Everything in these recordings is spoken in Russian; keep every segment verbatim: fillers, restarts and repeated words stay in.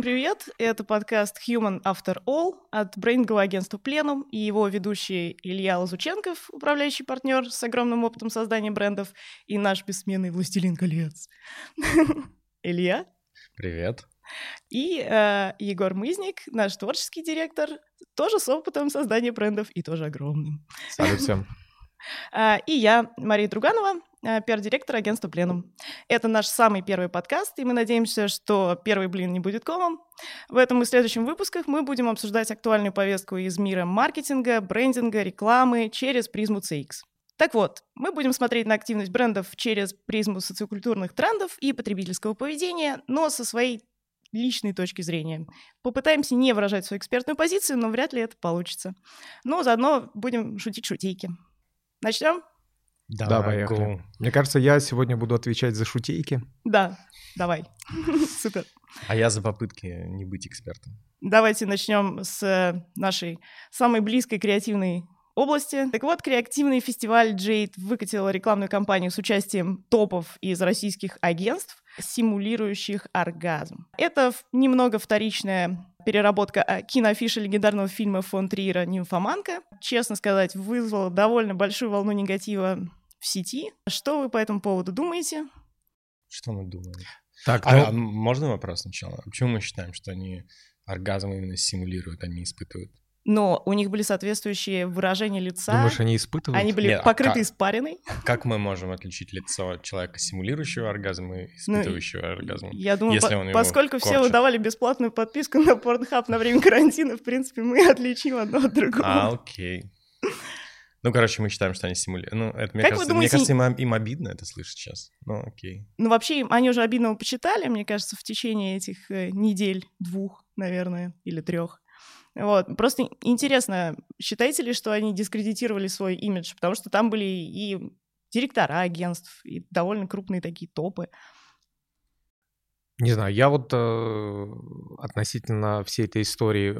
Привет, это подкаст Human After All от брендингового агентства Пленум и его ведущий Илья Лозученков, управляющий партнер с огромным опытом создания брендов, и наш бессменный властелин колец Илья. Привет. И э, Егор Мызник, наш творческий директор, тоже с опытом создания брендов и тоже огромным. Салют всем. И я, Мария Друганова, пиар-директор агентства «Пленум». Это наш самый первый подкаст, и мы надеемся, что первый блин не будет комом. В этом и следующем выпусках мы будем обсуждать актуальную повестку из мира маркетинга, брендинга, рекламы через призму си икс. Так вот, мы будем смотреть на активность брендов через призму социокультурных трендов и потребительского поведения, но со своей личной точки зрения. Попытаемся не выражать свою экспертную позицию, но вряд ли это получится. Но заодно будем шутить шутейки. Начнем? Да, да, поехали. Мне кажется, я сегодня буду отвечать за шутейки. Да, давай. Супер. А я за попытки не быть экспертом. Давайте начнем с нашей самой близкой креативной области. Так вот, креативный фестиваль Jade выкатил рекламную кампанию с участием топов из российских агентств, симулирующих оргазм. Это немного вторичная переработка киноафиши легендарного фильма фон Триера «Нимфоманка». Честно сказать, вызвала довольно большую волну негатива в сети. Что вы по этому поводу думаете? Что мы думаем? Так, а, ну... а можно вопрос сначала? Почему мы считаем, что они оргазм именно симулируют, а не испытывают? Но у них были соответствующие выражения лица. Думаешь, они испытывают? Они были Нет, покрыты а испариной. Как мы можем отличить лицо человека, симулирующего оргазм и испытывающего ну, оргазм? Я думаю, по- поскольку корчит. Все выдавали бесплатную подписку на Pornhub на время карантина, в принципе, мы отличим одно от другого. А, окей. Ну, короче, мы считаем, что они симулируют. Ну, это, мне, кажется, думаете, мне кажется, им, им обидно это слышать сейчас. Ну, окей. Ну, вообще, они уже обидного почитали, мне кажется, в течение этих недель, двух, наверное, или трех. Вот. Просто интересно, считаете ли, что они дискредитировали свой имидж? Потому что там были и директора агентств, и довольно крупные такие топы. Не знаю, я вот э, относительно всей этой истории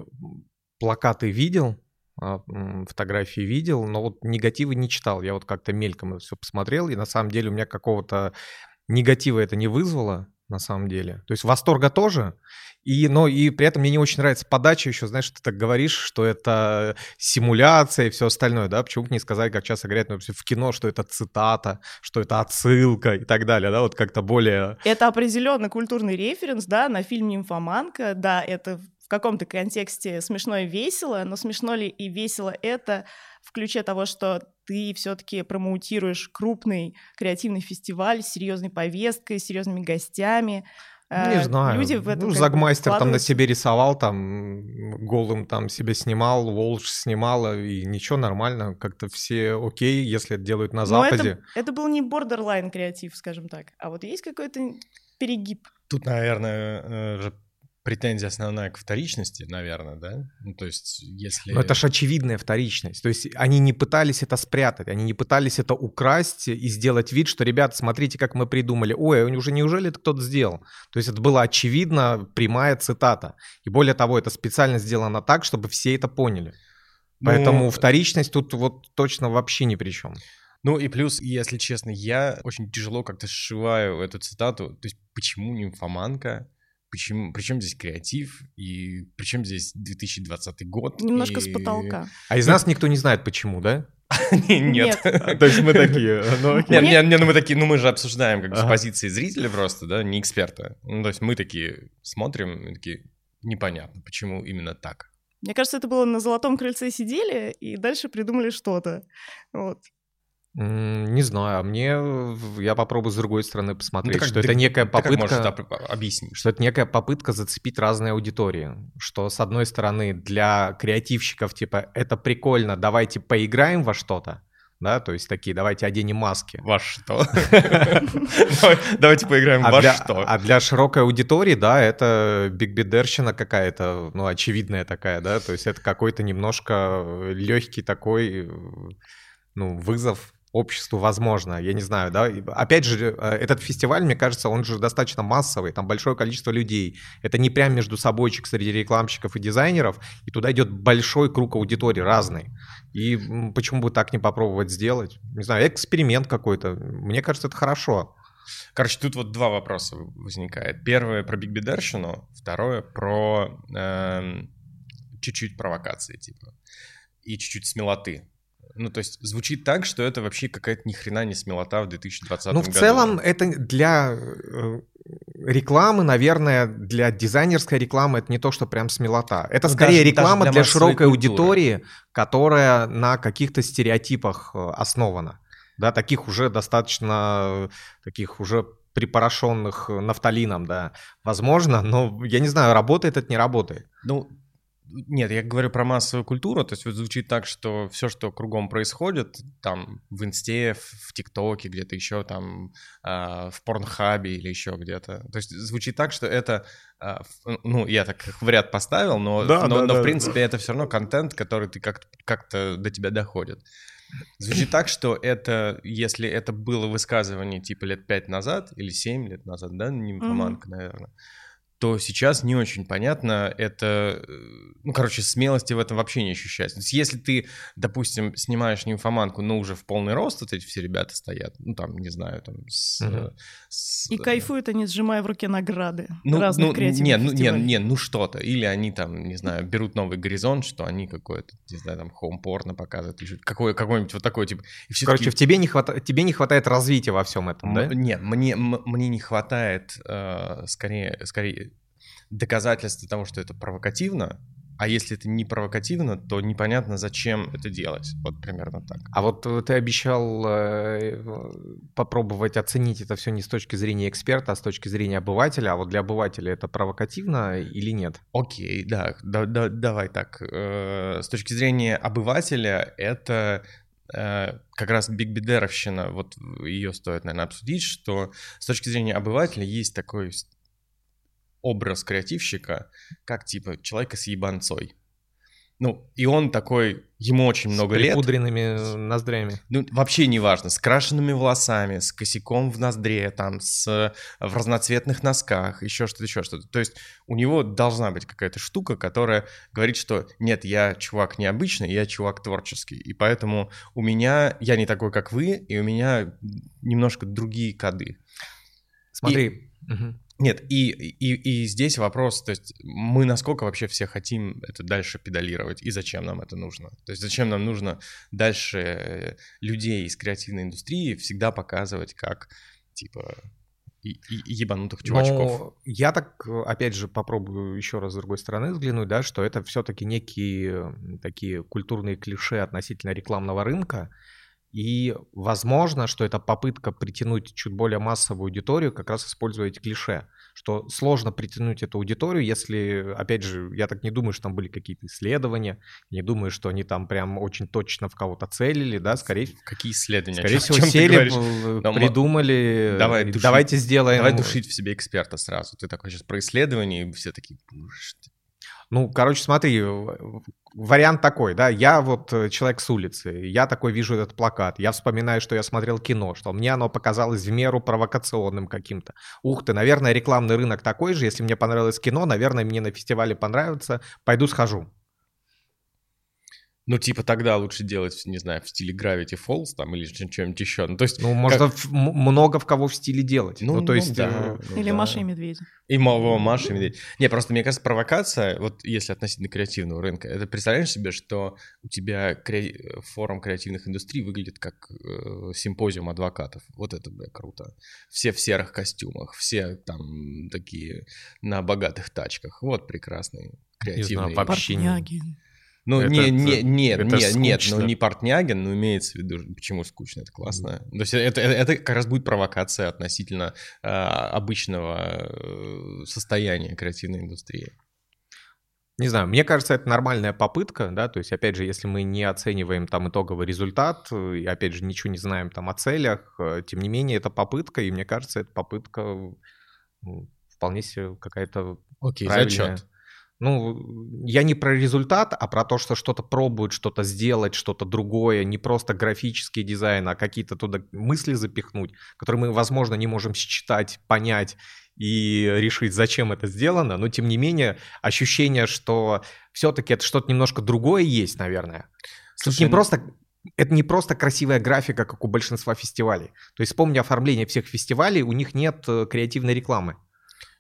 плакаты видел, э, фотографии видел, но вот негативы не читал. Я вот как-то мельком все посмотрел, и на самом деле у меня какого-то негатива это не вызвало. На самом деле. То есть восторга тоже, и, но и при этом мне не очень нравится подача еще, знаешь, ты так говоришь, что это симуляция и все остальное, да, почему бы не сказали, как часто говорят, ну, в кино, что это цитата, что это отсылка и так далее, да, вот как-то более... Это определенно культурный референс, да, на фильм «Нимфоманка», да, это в каком-то контексте смешно и весело, но смешно ли и весело это в ключе того, что... ты все-таки промоутируешь крупный креативный фестиваль с серьезной повесткой, с серьезными гостями. Не знаю. Люди в этом, ну, Загмастер там на себе рисовал, там голым там себе снимал, Волж снимала, и ничего, нормально, как-то все окей, если это делают на Западе. Это, это был не бордерлайн креатив, скажем так, а вот есть какой-то перегиб. Тут, наверное, претензия основная к вторичности, наверное, да? Ну, то есть, если... Ну, это же очевидная вторичность. То есть, они не пытались это спрятать, они не пытались это украсть и сделать вид, что, ребята, смотрите, как мы придумали. Ой, уже неужели это кто-то сделал? То есть, это было очевидно, прямая цитата. И более того, это специально сделано так, чтобы все это поняли. Поэтому ну... вторичность тут вот точно вообще ни при чем. Ну и плюс, если честно, я очень тяжело как-то сшиваю эту цитату. То есть, почему «Нимфоманка»? Почему, при чем здесь креатив, и при чем здесь две тысячи двадцатый год? Немножко и... с потолка. А из нас никто не знает, почему, да? Нет. То есть мы такие... Ну мы такие, ну мы же обсуждаем как бы с позиции зрителя просто, да, не эксперта. Ну то есть мы такие смотрим, такие, непонятно, почему именно так. Мне кажется, это было на золотом крыльце сидели, и дальше придумали что-то. Вот. Не знаю, а мне... Я попробую с другой стороны посмотреть, ну, как, что ты, это некая попытка... Как можешь объяснить? Что это некая попытка зацепить разные аудитории. Что, с одной стороны, для креативщиков, типа, это прикольно, давайте поиграем во что-то, да, то есть такие, давайте оденем маски. Во что? Давайте поиграем во что? А для широкой аудитории, да, это бигбидерщина какая-то, ну, очевидная такая, да, то есть это какой-то немножко легкий такой, ну, вызов обществу, возможно, я не знаю, да, опять же, этот фестиваль, мне кажется, он же достаточно массовый, там большое количество людей, это не прям между собойчик среди рекламщиков и дизайнеров, и туда идет большой круг аудитории разный, и почему бы так не попробовать сделать, не знаю, эксперимент какой-то, мне кажется, это хорошо. Короче, тут вот два вопроса возникает. Первое про бигбедерщину, второе про э, чуть-чуть провокации, типа, и чуть-чуть смелоты. Ну, то есть звучит так, что это вообще какая-то ни хрена не смелота в две тысячи двадцатом году. Ну, в году. Целом это для рекламы, наверное, для дизайнерской рекламы это не то, что прям смелота. Это ну, скорее даже, реклама даже для, для широкой аудитории, которая на каких-то стереотипах основана. Да, таких уже достаточно, таких уже припорошенных нафталином, да, возможно, но я не знаю, работает это, не работает. Ну, нет, я говорю про массовую культуру, то есть вот звучит так, что все, что кругом происходит, там в Инсте, в ТикТоке, где-то еще там, э, в Порнхабе или еще где-то, то есть звучит так, что это, э, ну, я так в ряд поставил, но, да, но, да, но да, в принципе да. Это все равно контент, который ты как- как-то до тебя доходит. Звучит так, что это, если это было высказывание типа лет пять назад или семь лет назад, да, Нимфоманка, mm-hmm. наверное, то сейчас не очень понятно это, ну, короче, смелости в этом вообще не ощущается. То есть если ты, допустим, снимаешь Нимфоманку, но уже в полный рост вот эти все ребята стоят, ну, там, не знаю, там... С, mm-hmm. с, и кайфуют они, сжимая в руке награды ну, разных ну, креативных не, ну, не, не, ну, что-то. Или они там, не знаю, берут новый горизонт, что они какое-то, не знаю, там, хоум-порно показывают, или какое, какой-нибудь вот такой, типа... Короче, в тебе, не хвата... тебе не хватает развития во всем этом, да? Нет, мне, м- мне не хватает, э, скорее, скорее... доказательство того, что это провокативно, а если это не провокативно, то непонятно, зачем это делать. Вот примерно так. А вот ты обещал э, попробовать оценить это все не с точки зрения эксперта, а с точки зрения обывателя. А вот для обывателя это провокативно или нет? Окей, да, да, да давай так. Э, с точки зрения обывателя это... как раз бигбедеровщина, вот ее стоит, наверное, обсудить, что с точки зрения обывателя есть такой... образ креативщика, как типа человека с ебанцой. Ну, и он такой, ему очень много лет. С припудренными ноздрями. Ну, вообще неважно, с крашенными волосами, с косяком в ноздре, там, с, в разноцветных носках, еще что-то, еще что-то. То есть у него должна быть какая-то штука, которая говорит, что нет, я чувак необычный, я чувак творческий, и поэтому у меня, я не такой, как вы, и у меня немножко другие коды. Смотри... И... Угу. Нет, и, и, и здесь вопрос, то есть мы насколько вообще все хотим это дальше педалировать, и зачем нам это нужно? То есть зачем нам нужно дальше людей из креативной индустрии всегда показывать как, типа, и, и, ебанутых чувачков? Но я так, опять же, попробую еще раз с другой стороны взглянуть, да, что это все-таки некие такие культурные клише относительно рекламного рынка, и возможно, что это попытка притянуть чуть более массовую аудиторию, как раз используя эти клише, что сложно притянуть эту аудиторию, если, опять же, я так не думаю, что там были какие-то исследования, не думаю, что они там прям очень точно в кого-то целили, да, скорее... Какие исследования? Скорее всего, сели, придумали, давай душить, давайте сделаем... Давай душить в себе эксперта сразу, ты такой сейчас про исследования, и все такие... Ну, короче, смотри, вариант такой, да, я вот человек с улицы, я такой вижу этот плакат, я вспоминаю, что я смотрел кино, что мне оно показалось в меру провокационным каким-то. Ух ты, наверное, рекламный рынок такой же, если мне понравилось кино, наверное, мне на фестивале понравится, пойду схожу. Ну, типа, тогда лучше делать, не знаю, в стиле Gravity Falls там или чем-нибудь еще. Ну, то есть, ну можно как... в, много в кого в стиле делать. Ну, ну то ну, есть... Да, ну, или да. Маша и Медведь. И мало Маша и Медведь. Не, просто, мне кажется, провокация, вот если относительно креативного рынка, это представляешь себе, что у тебя кре... форум креативных индустрий выглядит как э, симпозиум адвокатов. Вот это, бля, круто. Все в серых костюмах, все там такие на богатых тачках. Вот прекрасные креативные... Не знаю, вообще... Ну, это, не, не, нет, это нет, нет, но ну, не Портнягин, но имеется в виду, почему скучно, это классно. Mm-hmm. То есть это, это, это как раз будет провокация относительно э, обычного состояния креативной индустрии. Не знаю, мне кажется, это нормальная попытка, да, то есть, опять же, если мы не оцениваем там итоговый результат, и, опять же, ничего не знаем там о целях, тем не менее, это попытка, и мне кажется, это попытка вполне себе какая-то okay, правильная... Зачет. Ну, я не про результат, а про то, что что-то пробуют, что-то сделать, что-то другое, не просто графический дизайн, а какие-то туда мысли запихнуть, которые мы, возможно, не можем считать, понять и решить, зачем это сделано. Но, тем не менее, ощущение, что все-таки это что-то немножко другое есть, наверное. Слушай, не ну... просто это не просто красивая графика, как у большинства фестивалей. То есть вспомни оформление всех фестивалей, у них нет креативной рекламы.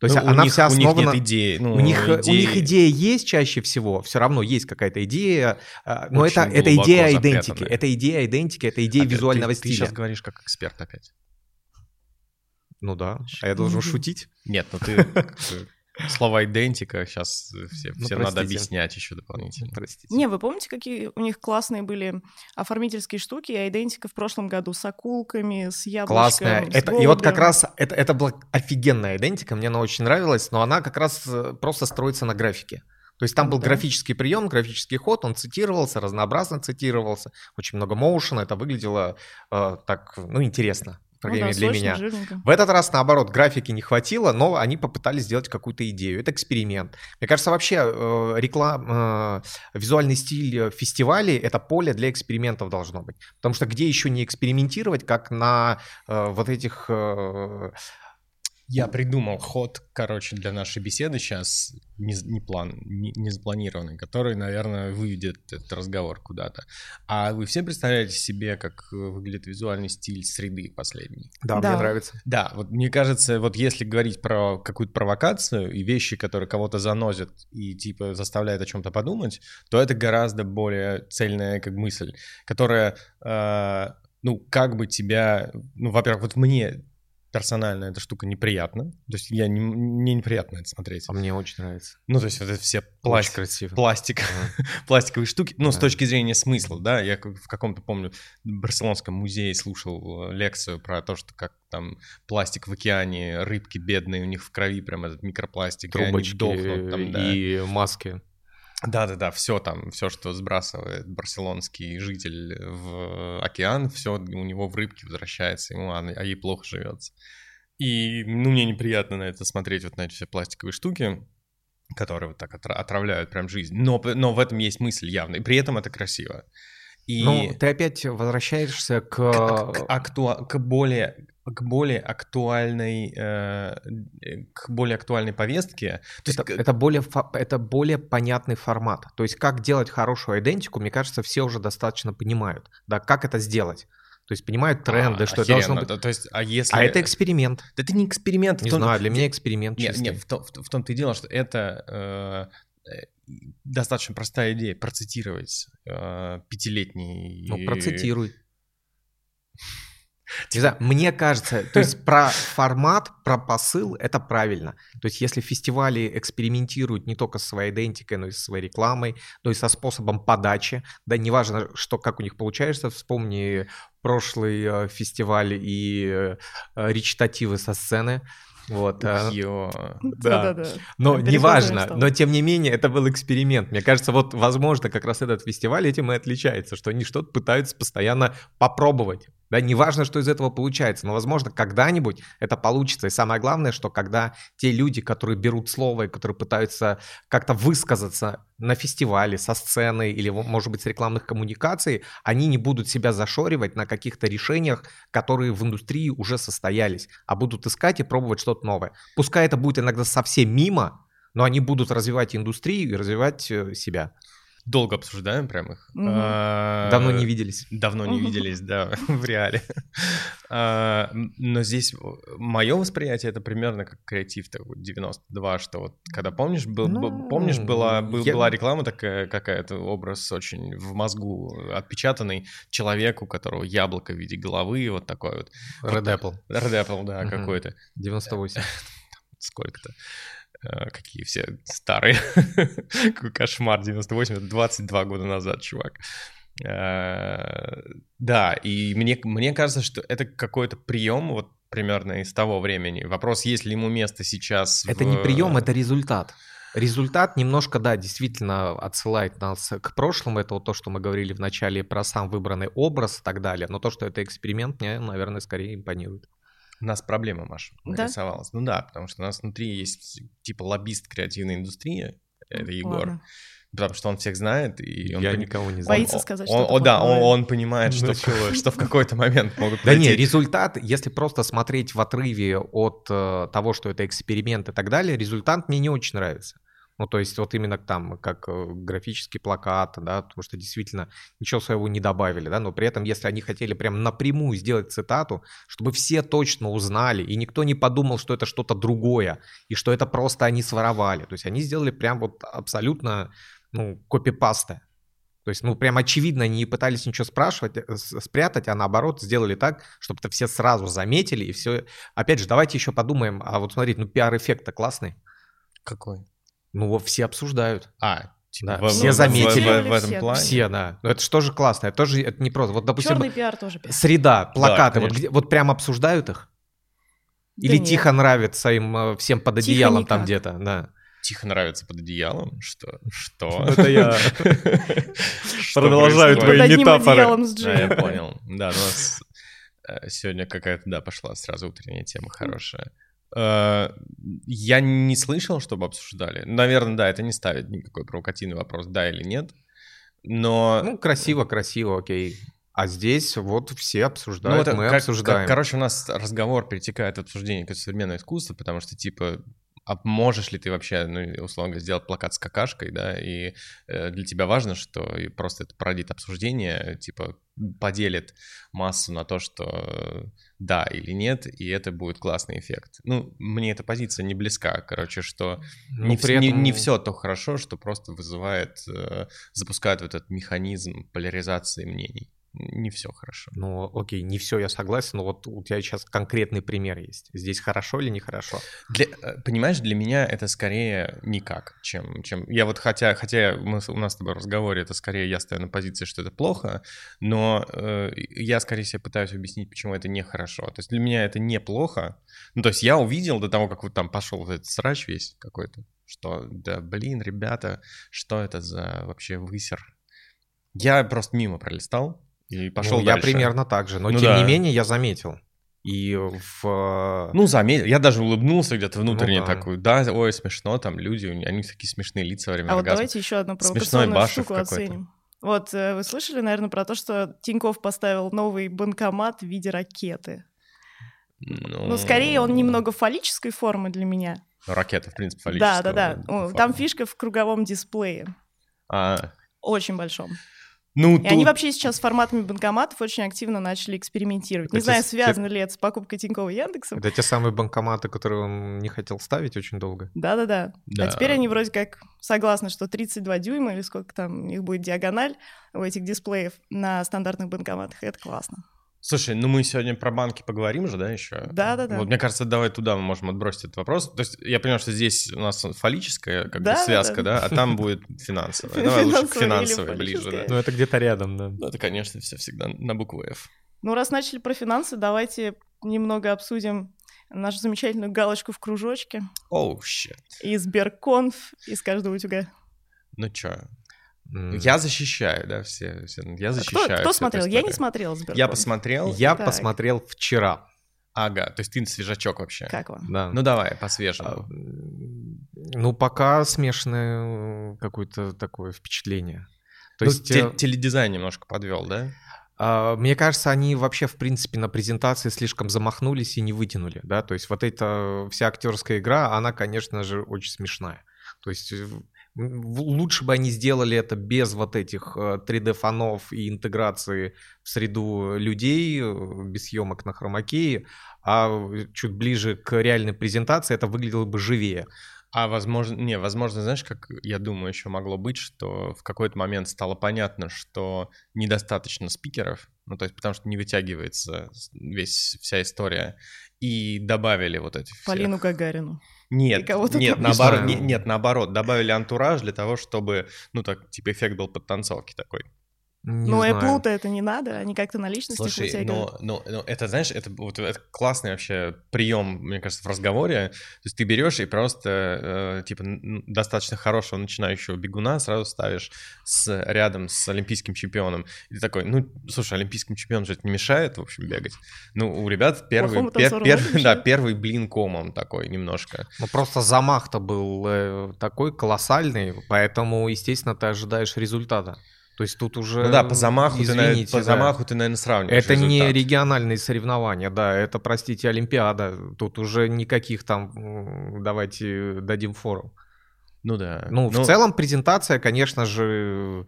То есть ну, она них, вся основана... У них нет идеи. Ну, у, них, идеи. у них идея есть чаще всего, все равно есть какая-то идея, но это, это идея идентики, это идея идентики, это идея опять, визуального ты, стиля. Ты сейчас говоришь как эксперт опять. Ну да, а я должен шутить? Нет, ну ты... Слова идентика сейчас все, ну, все надо объяснять еще дополнительно. Простите. Не, вы помните, какие у них классные были оформительские штуки, а идентика в прошлом году с акулками, с яблочком, классная. С это, и вот как раз это, это была офигенная идентика, мне она очень нравилась, но она как раз просто строится на графике. То есть там был да. графический прием, графический ход, он цитировался, разнообразно цитировался, очень много моушена, это выглядело э, так, ну, интересно. Ну, да, для меня. Жирненько. В этот раз, наоборот, графики не хватило, но они попытались сделать какую-то идею. Это эксперимент. Мне кажется, вообще реклама, визуальный стиль фестивалей – это поле для экспериментов должно быть. Потому что где еще не экспериментировать, как на вот этих… Я придумал ход, короче, для нашей беседы сейчас, не, не план, не, не запланированный, который, наверное, выведет этот разговор куда-то. А вы все представляете себе, как выглядит визуальный стиль среды последний? Да, да. мне нравится. Да, вот мне кажется, вот если говорить про какую-то провокацию и вещи, которые кого-то заносят и типа заставляют о чем-то подумать, то это гораздо более цельная как мысль, которая, э, ну, как бы тебя, ну, во-первых, вот мне... Персонально эта штука неприятна. То есть я не, мне неприятно это смотреть. А мне очень нравится. Ну, то есть вот это все пласт... пластик, да. пластиковые штуки. Ну, да. с точки зрения смысла, да. Я в каком-то, помню, барселонском музее слушал лекцию про то, что как там пластик в океане, рыбки бедные, у них в крови прям этот микропластик. Трубочки и, дохнут, там, да. и маски. Да-да-да, все там, все, что сбрасывает барселонский житель в океан, все у него в рыбке возвращается, ему, а ей плохо живется. И, ну, мне неприятно на это смотреть, вот на эти все пластиковые штуки, которые вот так отравляют прям жизнь. Но, но в этом есть мысль явно, и при этом это красиво. И... Ну, ты опять возвращаешься к... К, к, акту... к, более... к, более, актуальной, э... к более актуальной повестке. То есть... это, это, более, это более понятный формат. То есть как делать хорошую идентику, мне кажется, все уже достаточно понимают. Да, как это сделать? То есть понимают тренды, а, что охеренно. Это должно быть... То есть, а, если... а это эксперимент. Да это не эксперимент. Не том... знаю, для меня эксперимент нет, чистый. Нет, в, том, в том-то и дело, что это... Э... Достаточно простая идея процитировать э, пятилетний... Ну, процитируй. Не знаю, мне кажется, то есть про формат, про посыл это правильно. То есть если фестивали экспериментируют не только со своей идентикой, но и со своей рекламой, но и со способом подачи, да, неважно, что, как у них получается, вспомни прошлый фестиваль и речитативы со сцены. Вот, да. Да, да, да. Но неважно, но тем не менее это был эксперимент. Мне кажется, вот возможно как раз этот фестиваль этим и отличается, что они что-то пытаются постоянно попробовать. Да, неважно, что из этого получается, но возможно когда-нибудь это получится. И самое главное, что когда те люди, которые берут слово и которые пытаются как-то высказаться на фестивале, со сцены или, может быть, с рекламных коммуникаций, они не будут себя зашоривать на каких-то решениях, которые в индустрии уже состоялись, а будут искать и пробовать что-то новое. Пускай это будет иногда совсем мимо, но они будут развивать индустрию и развивать себя. Долго обсуждаем прям их. Угу. А, давно не виделись. Давно не виделись, да, в реале. А, но здесь мое восприятие, это примерно как креатив девяносто два, что вот когда помнишь, был, ну, помнишь была, был, я... была реклама такая, какая-то образ очень в мозгу отпечатанный, человек, у которого яблоко в виде головы, вот такой вот. Red Apple. Red Apple, да, угу. какой-то. девяносто восемь. Сколько-то. Какие все старые. Какой кошмар, девяносто восемь, это двадцать два года назад, чувак. Да, и мне, мне кажется, что это какой-то прием вот примерно из того времени. Вопрос, есть ли ему место сейчас... Это в... не прием, это результат. Результат немножко, да, действительно отсылает нас к прошлому. Это вот то, что мы говорили в начале про сам выбранный образ и так далее. Но то, что это эксперимент, мне, наверное, скорее импонирует. У нас проблема, Маша, нарисовалась. Да? Ну да, потому что у нас внутри есть типа лоббист креативной индустрии, это Егор, ладно. Потому что он всех знает, и он... Я пони... никого не знаю. Боится он, сказать, он, что он, он, да, он, он понимает, что, что в какой-то момент могут пройти. Да не, результат, если просто смотреть в отрыве от э, того, что это эксперимент и так далее, результат мне не очень нравится. Ну, то есть вот именно там, как графический плакат, да, потому что действительно ничего своего не добавили, да, но при этом, если они хотели прям напрямую сделать цитату, чтобы все точно узнали, и никто не подумал, что это что-то другое, и что это просто они своровали. То есть они сделали прям вот абсолютно, ну, копипасты. То есть, ну, прям очевидно, они не пытались ничего спрашивать, спрятать, а наоборот сделали так, чтобы это все сразу заметили, и все. Опять же, давайте еще подумаем, а вот смотрите, ну, пиар-эффект-то классный. Какой? Ну, все обсуждают. А, типа, да, в, все заметили. В, в, в этом плане? Все, да. Но это же тоже классно. Это тоже это не просто. Вот, допустим, черный пиар тоже пиар. Среда, плакаты. Да, вот, где, вот прям обсуждают их? Да или нет. Тихо нравится им всем под одеялом там где-то? Да. Тихо нравится под одеялом? Что? Что? Это я продолжаю твои метафоры. Я понял. Да, у нас сегодня какая-то, да, пошла сразу утренняя тема хорошая. Я не слышал, чтобы обсуждали. Наверное, да, это не ставит никакой провокативный вопрос, да или нет. Но... Ну, красиво, красиво, окей. А здесь вот все обсуждают, ну, это мы как, обсуждаем. Как, короче, у нас разговор перетекает от обсуждения к современному искусству, потому что, типа, а можешь ли ты вообще, ну, условно, сделать плакат с какашкой, да, и э, для тебя важно, что просто это породит обсуждение, типа, поделит массу на то, что... да или нет, и это будет классный эффект. Ну, мне эта позиция не близка, короче, что ну, не, при этом... не, не все то хорошо, что просто вызывает, э, запускает вот этот механизм поляризации мнений. Не все хорошо. Ну, окей, не все, я согласен, но вот у тебя сейчас конкретный пример есть. Здесь хорошо или нехорошо? Для, понимаешь, для меня это скорее никак, чем... чем... Я вот хотя, хотя мы, у нас с тобой в разговоре, это скорее я стою на позиции, что это плохо, но э, я, скорее всего, пытаюсь объяснить, почему это нехорошо. То есть для меня это неплохо. Ну, то есть я увидел до того, как вот там пошел вот этот срач весь какой-то, что, да, блин, ребята, что это за вообще высер? Я просто мимо пролистал. И пошел ну, я примерно так же, но ну, тем да. не менее я заметил. И в... Ну, заметил, я даже улыбнулся где-то внутренне ну, да. такой, да, ой, смешно, там люди, они такие смешные лица во время а оргазма. А вот давайте еще одну провокационную штуку оценим. Вот, вы слышали, наверное, про то, что Тинькофф поставил новый банкомат в виде ракеты? Ну, ну скорее, он немного фаллической формы для меня. Ну, ракета, в принципе, фаллическая. Да, да, да, форма. Там фишка в круговом дисплее, а... очень большом. Ну, и тут... они вообще сейчас с форматами банкоматов очень активно начали экспериментировать. Это не знаю, те... связано ли это с покупкой Тинькова Яндексом. Это те самые банкоматы, которые он не хотел ставить очень долго. Да-да-да. Да. А теперь они вроде как согласны, что тридцать два дюйма или сколько там у них будет диагональ у этих дисплеев на стандартных банкоматах. Это классно. Слушай, ну мы сегодня про банки поговорим же, да, еще? Да-да-да. Вот мне кажется, давай туда мы можем отбросить этот вопрос. То есть я понимаю, что здесь у нас фаллическая как да, бы связка, да, да, а там будет финансовая. Давай лучше к финансовой ближе, да. Ну это где-то рядом, да. Ну это, конечно, все всегда на букву F. Ну раз начали про финансы, давайте немного обсудим нашу замечательную галочку в кружочке. Оу, щит. И Сберконф из каждого утюга. Ну чё? Я защищаю, да, все, все я защищаю. А кто, кто смотрел? Я не смотрел Сбербанк. Я посмотрел. Я так. посмотрел вчера. Ага, то есть ты свежачок вообще. Как вам? Да. Ну давай, по-свежему. А, ну пока смешанное какое-то такое впечатление. То ну, есть... Те, теледизайн немножко подвел, да? Мне кажется, они вообще, в принципе, на презентации слишком замахнулись и не вытянули, да, то есть вот эта вся актерская игра, она, конечно же, очень смешная. То есть... Лучше бы они сделали это без вот этих три дэ-фонов и интеграции в среду людей, без съемок на хромакее, а чуть ближе к реальной презентации это выглядело бы живее. А возможно, не, возможно, знаешь, как я думаю, еще могло быть, что в какой-то момент стало понятно, что недостаточно спикеров, ну то есть потому что не вытягивается весь, вся история, и добавили вот эти всех. Полину Гагарину. Нет, нет, наоборот, не, нет, наоборот, добавили антураж для того, чтобы, ну так, типа эффект был подтанцовки такой. Не но Apple-то это не надо, они как-то на личности вытягивают. Но, но, но это, знаешь, это, вот, это классный вообще прием, мне кажется, в разговоре. То есть ты берешь и просто, э, типа, достаточно хорошего начинающего бегуна сразу ставишь с, рядом с олимпийским чемпионом. И ты такой, ну, слушай, олимпийским чемпионам же это не мешает, в общем, бегать. Ну, у ребят первый, пер, пер, да, первый блин комом такой немножко. Ну, просто замах-то был э, такой колоссальный, поэтому, естественно, ты ожидаешь результата. То есть тут уже... Ну да, по замаху, извините, ты, по да. замаху ты, наверное, сравниваешь это результат. Не региональные соревнования, да, это, простите, Олимпиада. Тут уже никаких там, давайте дадим фору. Ну да. Ну, ну... в целом презентация, конечно же,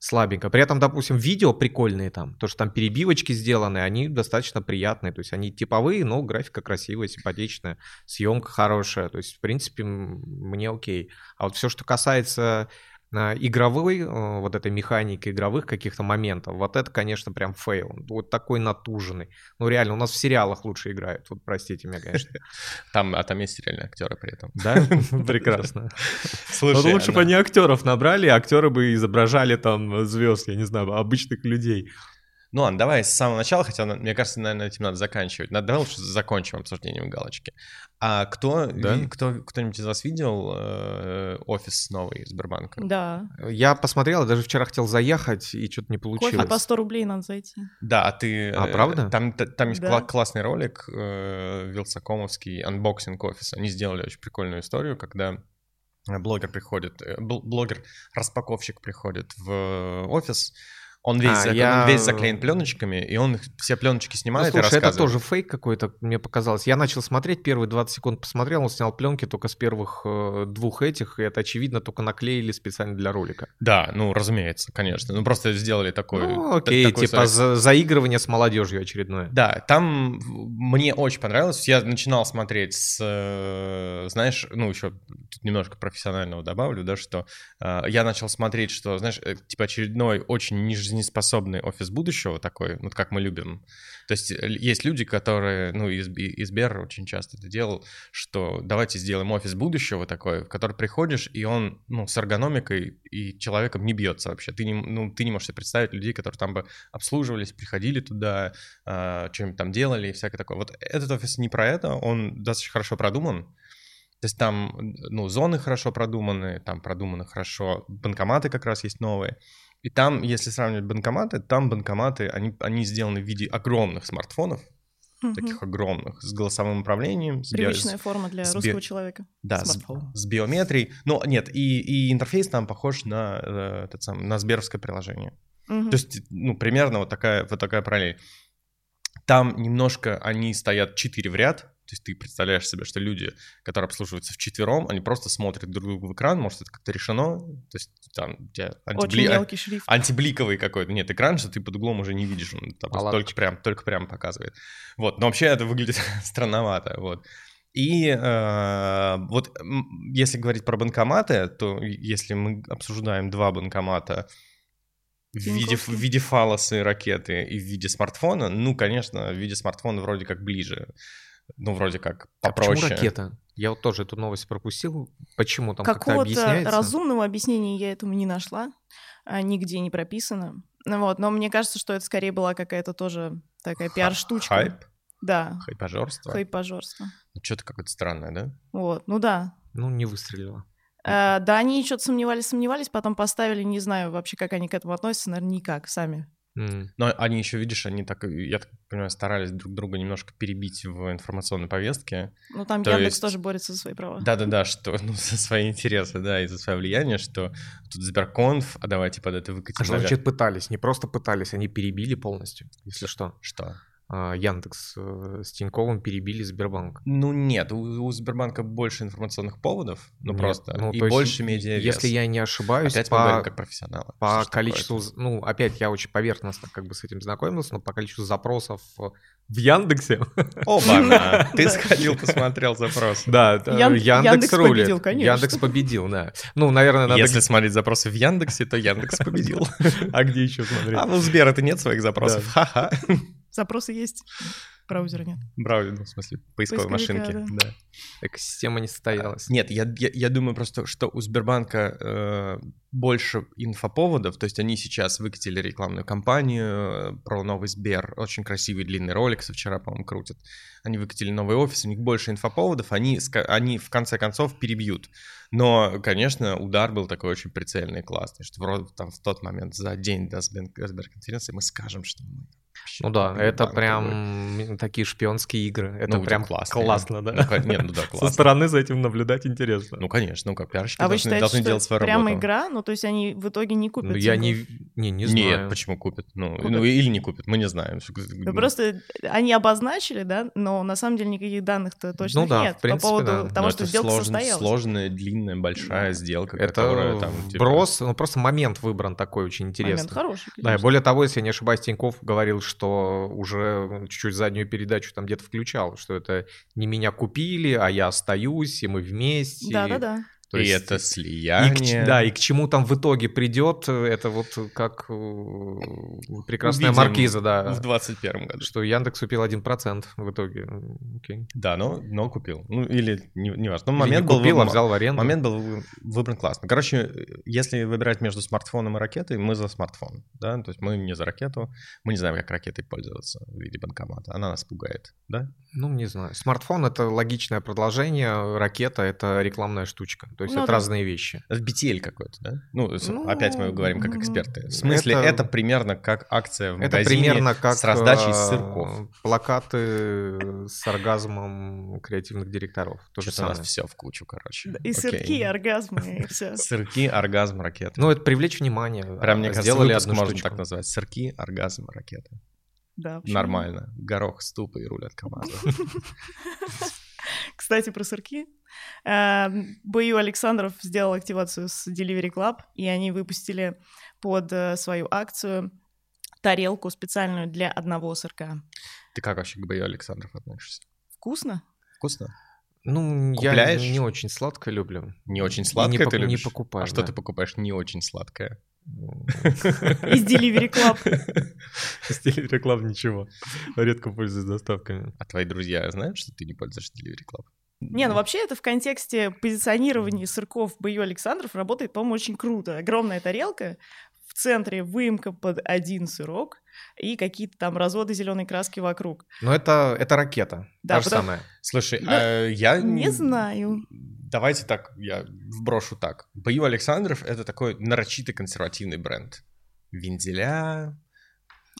слабенько. При этом, допустим, видео прикольные там, то, что там перебивочки сделаны, они достаточно приятные. То есть они типовые, но графика красивая, симпатичная, съемка хорошая. То есть, в принципе, мне окей. А вот все, что касается игровой, вот этой механики игровых каких-то моментов, вот это, конечно, прям фейл. Вот такой натуженный. Ну, реально, у нас в сериалах лучше играют. Вот простите меня, конечно. Там, а там есть сериальные актеры при этом. Да? Прекрасно. Слушай, лучше бы они актеров набрали, актеры бы изображали там звезд, я не знаю, обычных людей. Ну ладно, давай с самого начала, хотя, мне кажется, наверное, этим надо заканчивать. Надо, давай лучше закончим обсуждением галочки. А кто, да? ви, кто, кто-нибудь из вас видел э, офис новый Сбербанка? Да. Я посмотрел, даже вчера хотел заехать, и что-то не получилось. Кофе по сто рублей надо зайти. Да, а ты... А, правда? Там, там есть да. классный ролик, э, вилсакомовский, анбоксинг офиса. Они сделали очень прикольную историю, когда... Блогер приходит, блогер-распаковщик приходит в офис, Он весь, а, зак... я... он весь заклеен пленочками, и он все пленочки снимает, ну, слушай, и рассказывает. Это тоже фейк какой-то, мне показалось. Я начал смотреть, первые двадцать секунд посмотрел, он снял пленки только с первых э, двух этих, и это, очевидно, только наклеили специально для ролика. Да, ну, разумеется, конечно. Ну, просто сделали такой... Ну, окей, такой типа за- заигрывание с молодежью очередное. Да, там мне очень понравилось. Я начинал смотреть с... Э, знаешь, ну, еще тут немножко профессионального добавлю, да, что э, я начал смотреть, что, знаешь, э, типа очередной очень нижний неспособный офис будущего такой, вот как мы любим. То есть есть люди, которые, ну, и Сбер очень часто это делал, что давайте сделаем офис будущего такой, в который приходишь, и он, ну, с эргономикой и человеком не бьется вообще. Ты не, ну, ты не можешь себе представить людей, которые там бы обслуживались, приходили туда, э, что-нибудь там делали и всякое такое. Вот этот офис не про это, он достаточно хорошо продуман. То есть там, ну, зоны хорошо продуманы, там продуманы хорошо, банкоматы как раз есть новые. И там, если сравнивать банкоматы, там банкоматы, они, они сделаны в виде огромных смартфонов, угу. таких огромных, с голосовым управлением. Привычная био... форма для с русского би... человека. Да, с, с биометрией. Но нет, и, и интерфейс там похож на, этот самый, на сберовское приложение. Угу. То есть, ну, примерно вот такая, вот такая параллель. Там немножко они стоят четыре в ряд. То есть ты представляешь себе, что люди, которые обслуживаются вчетвером, они просто смотрят друг другу в экран, может, это как-то решено, то есть там у тебя антибли... Очень антибликовый какой-то, нет, экран, что ты под углом уже не видишь, он там только прям, только прям показывает. Вот, но вообще это выглядит странновато, вот. И э, вот если говорить про банкоматы, то если мы обсуждаем два банкомата, В виде, в виде фалоса и ракеты и в виде смартфона, ну, конечно, в виде смартфона вроде как ближе, ну, вроде как попроще. А почему ракета? Я вот тоже эту новость пропустил. Почему там как-то объясняется? Какого-то разумного объяснения я этому не нашла, нигде не прописано. Вот, но мне кажется, что это скорее была какая-то тоже такая пиар-штучка. Хайп? Да. Хайпажорство? Хайпажорство. Ну, что-то какое-то странное, да? Вот, ну да. Ну, не выстрелило. Uh, да, они что-то сомневались-сомневались, потом поставили, не знаю вообще, как они к этому относятся, наверное, никак сами. Mm. Но они еще, видишь, они так, я так понимаю, старались друг друга немножко перебить в информационной повестке. Ну там то Яндекс есть... тоже борется за свои права. Да-да-да, что, ну, за свои интересы, да, и за свое влияние, что тут Сберконф, а давайте под это выкатим. А что значит пытались? Не просто пытались, они перебили полностью, если что. Что? Яндекс с Тиньковым перебили Сбербанк. Ну нет, у, у Сбербанка больше информационных поводов, ну нет, просто, ну, и больше медиавес. Если я не ошибаюсь, опять по, мы говорим как профессионалы, по количеству, такое. Ну опять я очень поверхностно как бы с этим знакомился, но по количеству запросов в Яндексе. Оба, ты сходил, посмотрел запрос. Да, Яндекс рулит. Яндекс победил, да. Ну, наверное, надо... Если смотреть запросы в Яндексе, то Яндекс победил. А где еще смотреть? А у Сбера это нет своих запросов, ха-ха. Запросы есть, браузера нет. Браузер, ну, в смысле, поисковой Поисковика, машинки. Да. Да. Экосистема не состоялась. Нет, я, я, я думаю просто, что у Сбербанка э, больше инфоповодов, то есть они сейчас выкатили рекламную кампанию про новый Сбер, очень красивый длинный ролик, со вчера, по-моему, крутят. Они выкатили новый офис, у них больше инфоповодов, они, они в конце концов перебьют. Но, конечно, удар был такой очень прицельный, классный, что вроде там в тот момент, за день до Сберконференции мы скажем, что мы... Ну да, это да, прям такой... такие шпионские игры. Это ну, прям классно, классно, да? Ну, нет, ну да, классно. Со стороны за этим наблюдать интересно. Ну конечно, ну как пиарщики а должны, должны делать свою работу. А вы считаете, что прям игра? Ну то есть они в итоге не купят? Ну, я не, не, не знаю. Нет, почему купят? Ну, ну или не купят, мы не знаем. Ну, просто они обозначили, да, но на самом деле никаких данных-то точно ну, да, нет. В принципе, по поводу да. того, но что сделка сложно, состоялась. Сложная, длинная, большая сделка, это которая там... Типа... брос, ну просто момент выбран такой очень интересный. Момент хороший, конечно. Да, и более того, если я не ошибаюсь, Тинькофф говорил, что что уже чуть-чуть заднюю передачу там где-то включал, что это не меня купили, а я остаюсь, и мы вместе. Да-да-да. То и есть, это слияние. И к, да, и к чему там в итоге придет, это вот как прекрасная Увидим маркиза, да. В двадцать первом году. Что Яндекс купил один процент в итоге. Okay. Да, но, но купил. Ну, или не, не важно. Но момент не купил, был, а взял в аренду. Момент был выбран классно. Короче, если выбирать между смартфоном и ракетой, мы за смартфон. Да? То есть мы не за ракету. Мы не знаем, как ракетой пользоваться в виде банкомата. Она нас пугает, да? Ну, не знаю. Смартфон — это логичное продолжение, ракета — это рекламная штучка. То есть ну, это да. разные вещи. Это би ти эль какой-то, да? Ну, ну, опять мы говорим как эксперты. В смысле, это, это примерно как акция в магазине как с раздачей сырков. Плакаты с оргазмом креативных директоров. То же самое. У нас все в кучу, короче. И окей. Сырки, и оргазмы, и все. Сырки, оргазм, ракеты. Ну, это привлечь внимание. Прям, мне кажется, выпуск можно так назвать. Сырки, оргазм, ракеты. Да. Нормально. Горох, ступы и руль от КамАЗа. Кстати, про сырки. Б.Ю. Александров сделал активацию с Delivery Club, и они выпустили под свою акцию тарелку специальную для одного сырка. Ты как вообще к Б.Ю. Александров относишься? Вкусно? Вкусно? Ну, Купляешь? Я не очень сладкое люблю. Не очень сладкое не ты по- любишь? Не покупаю. А да. Что ты покупаешь не очень сладкое? Из Delivery Club. Из Delivery Club ничего. Редко пользуюсь доставками. А твои друзья знают, что ты не пользуешься Delivery Club? Не, ну вообще это в контексте позиционирования сырков Б.Ю. Александров работает, по-моему, очень круто. Огромная тарелка, в центре выемка под один сырок и какие-то там разводы зеленой краски вокруг. Но это, это ракета, да, та же потому... самая. Слушай, ну, а я... Не знаю. Давайте так, я вброшу так. Б.Ю. Александров — это такой нарочито консервативный бренд. Венделя...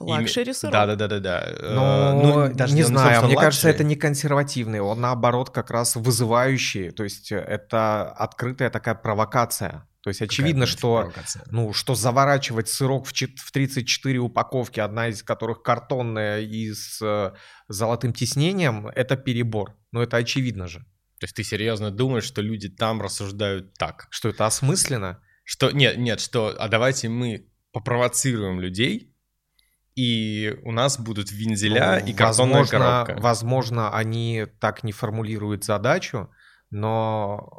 Лакшери сырок. Да-да-да-да. Но, ну, даже не, не знаю, мне лакшери. Кажется, это не консервативный, он, наоборот, как раз вызывающий, то есть это открытая такая провокация. То есть очевидно, что, ну, что заворачивать сырок в тридцать четыре упаковки, одна из которых картонная и с золотым тиснением, это перебор. Ну, это очевидно же. То есть ты серьезно думаешь, что люди там рассуждают так? Что это осмысленно? Что, нет, нет, что, а давайте мы попровоцируем людей, и у нас будут вензеля, ну, и картонная возможно, коробка. Возможно, они так не формулируют задачу, но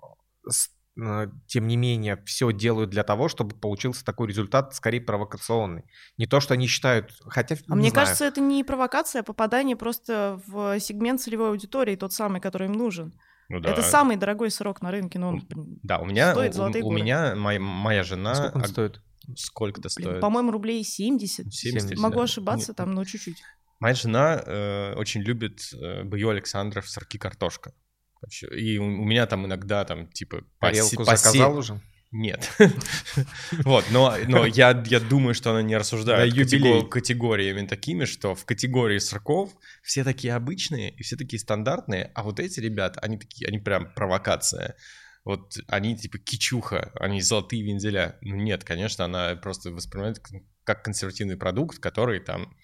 тем не менее все делают для того, чтобы получился такой результат, скорее провокационный. Не то, что они считают, хотя... А мне знаю. Кажется, это не провокация, а попадание просто в сегмент целевой аудитории, тот самый, который им нужен. Ну, да. Это самый дорогой сырок на рынке, но он да, у меня, стоит золотые горы. У меня моя, моя жена... Сколько он стоит? Сколько-то Блин, стоит? По-моему, рублей семьдесят. семьдесят Могу да. ошибаться, Нет. там, но чуть-чуть. Моя жена э, очень любит э, Б.Ю. Александров сырки картошка. Вообще. И у, у меня там иногда там типа... Тарелку по заказал по уже? Нет. Вот, но я думаю, что она не рассуждает категориями такими, что в категории сырков все такие обычные и все такие стандартные, а вот эти ребята, они такие, они прям провокация. Вот они типа кичуха, они золотые вензеля. Ну нет, конечно, она просто воспринимает как консервативный продукт, который там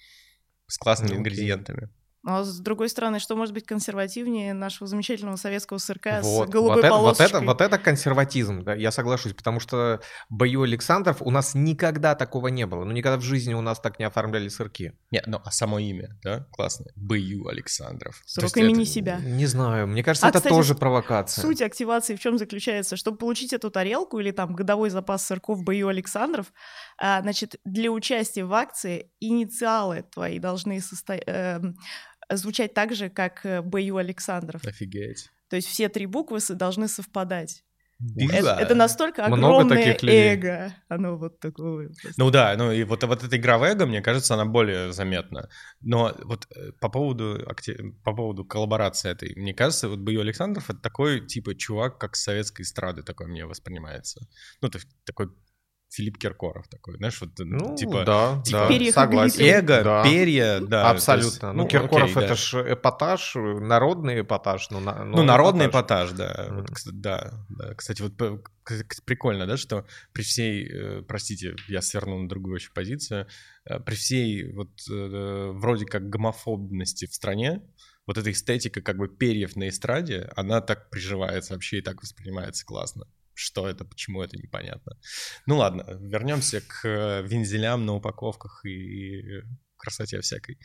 с классными ну, ингредиентами. Но с другой стороны, что может быть консервативнее нашего замечательного советского сырка вот, с голубой вот это, полосочкой? Вот это, вот это консерватизм, да, я соглашусь, потому что Б.Ю. Александров у нас никогда такого не было. Ну, никогда в жизни у нас так не оформляли сырки. Нет, ну, а само имя, да, классное. Б.Ю. Александров. Срок имени это, себя. Не знаю, мне кажется, а, это кстати, тоже провокация. Суть активации в чем заключается? Чтобы получить эту тарелку или там годовой запас сырков Б.Ю. Александров, а, значит, для участия в акции инициалы твои должны состоять... звучать так же, как Б.Ю. Александров. Офигеть. То есть все три буквы должны совпадать. Это, это настолько огромное эго. Оно вот такое. Просто. Ну да, ну и вот, вот эта игра в эго, мне кажется, она более заметна. Но вот по поводу, по поводу коллаборации этой, мне кажется, вот Б.Ю. Александров — это такой типа чувак, как с советской эстрады такой мне воспринимается. Ну, то есть такой Филипп Киркоров такой, знаешь, вот, ну, типа... Да, типа, да, согласен. Эго, да, перья, да. Абсолютно. Есть, ну, ну, Киркоров, окей, это да, ж эпатаж, народный эпатаж. Ну, на, ну, ну народный эпатаж, эпатаж да. Mm. Вот, да, да. Кстати, вот прикольно, да, что при всей... Простите, я свернул на другую еще позицию. При всей вот вроде как гомофобности в стране, вот эта эстетика как бы перьев на эстраде, она так приживается вообще и так воспринимается классно. Что это, почему это, непонятно. Ну ладно, вернемся к вензелям на упаковках и красоте всякой.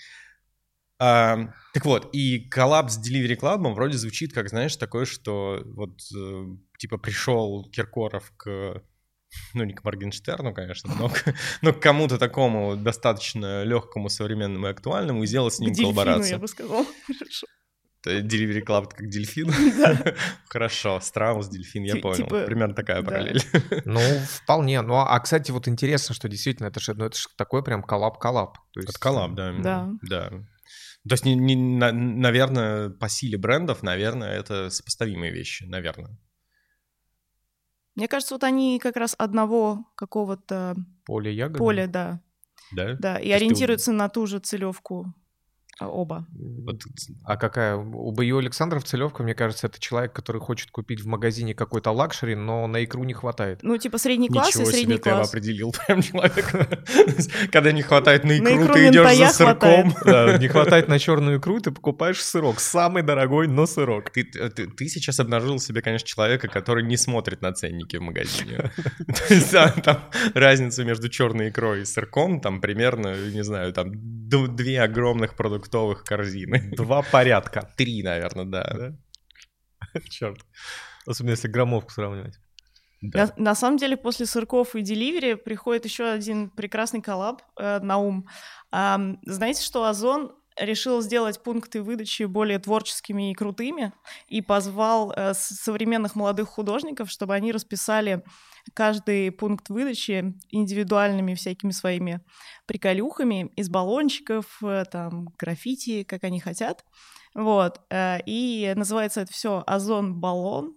А, так вот, и коллаб с Delivery Club вроде звучит как, знаешь, такое, что вот типа пришел Киркоров к... Ну, не к Моргенштерну, конечно, но к, но к кому-то такому достаточно легкому, современному и актуальному и сделал с ним коллаборацию. К дельфину, я бы сказал. Хорошо. Delivery Club как дельфин? Да. Хорошо, страус, дельфин, я Т- понял. Типа... Примерно такая, да, параллель. Ну, вполне. Ну, а, кстати, вот интересно, что действительно, это же, ну, это же такой прям коллаб-коллаб. То есть... Это коллаб, да. Да. Да. То есть, не, не, на, наверное, по силе брендов, наверное, это сопоставимые вещи, наверное. Мне кажется, вот они как раз одного какого-то... Поля ягоды? Поля, да. Да? Да, и ориентируются ты... на ту же целевку. Оба. Вот. А какая? У Б.Ю. Александров целевка, мне кажется, это человек, который хочет купить в магазине какой-то лакшери, но на икру не хватает. Ну, типа средний класс. Ничего и средний себе, класс. Ты определил прям человека. Когда не хватает на икру, на икру ты идешь за сырком. Да, не хватает на черную икру, ты покупаешь сырок. Самый дорогой, но сырок. Ты, ты, ты сейчас обнажил себе, конечно, человека, который не смотрит на ценники в магазине. То есть там разница между черной икрой и сырком, там примерно, не знаю, там две огромных продуктовых корзины. Два порядка. Три, наверное, да. да? Черт. Особенно, если граммовку сравнивать. Да. На, на самом деле, после сырков и деливери приходит еще один прекрасный коллаб э, на ум. А, знаете, что Озон решил сделать пункты выдачи более творческими и крутыми и позвал э, современных молодых художников, чтобы они расписали каждый пункт выдачи индивидуальными всякими своими приколюхами из баллончиков, там, граффити, как они хотят. Вот. И называется это все «Озон-баллон».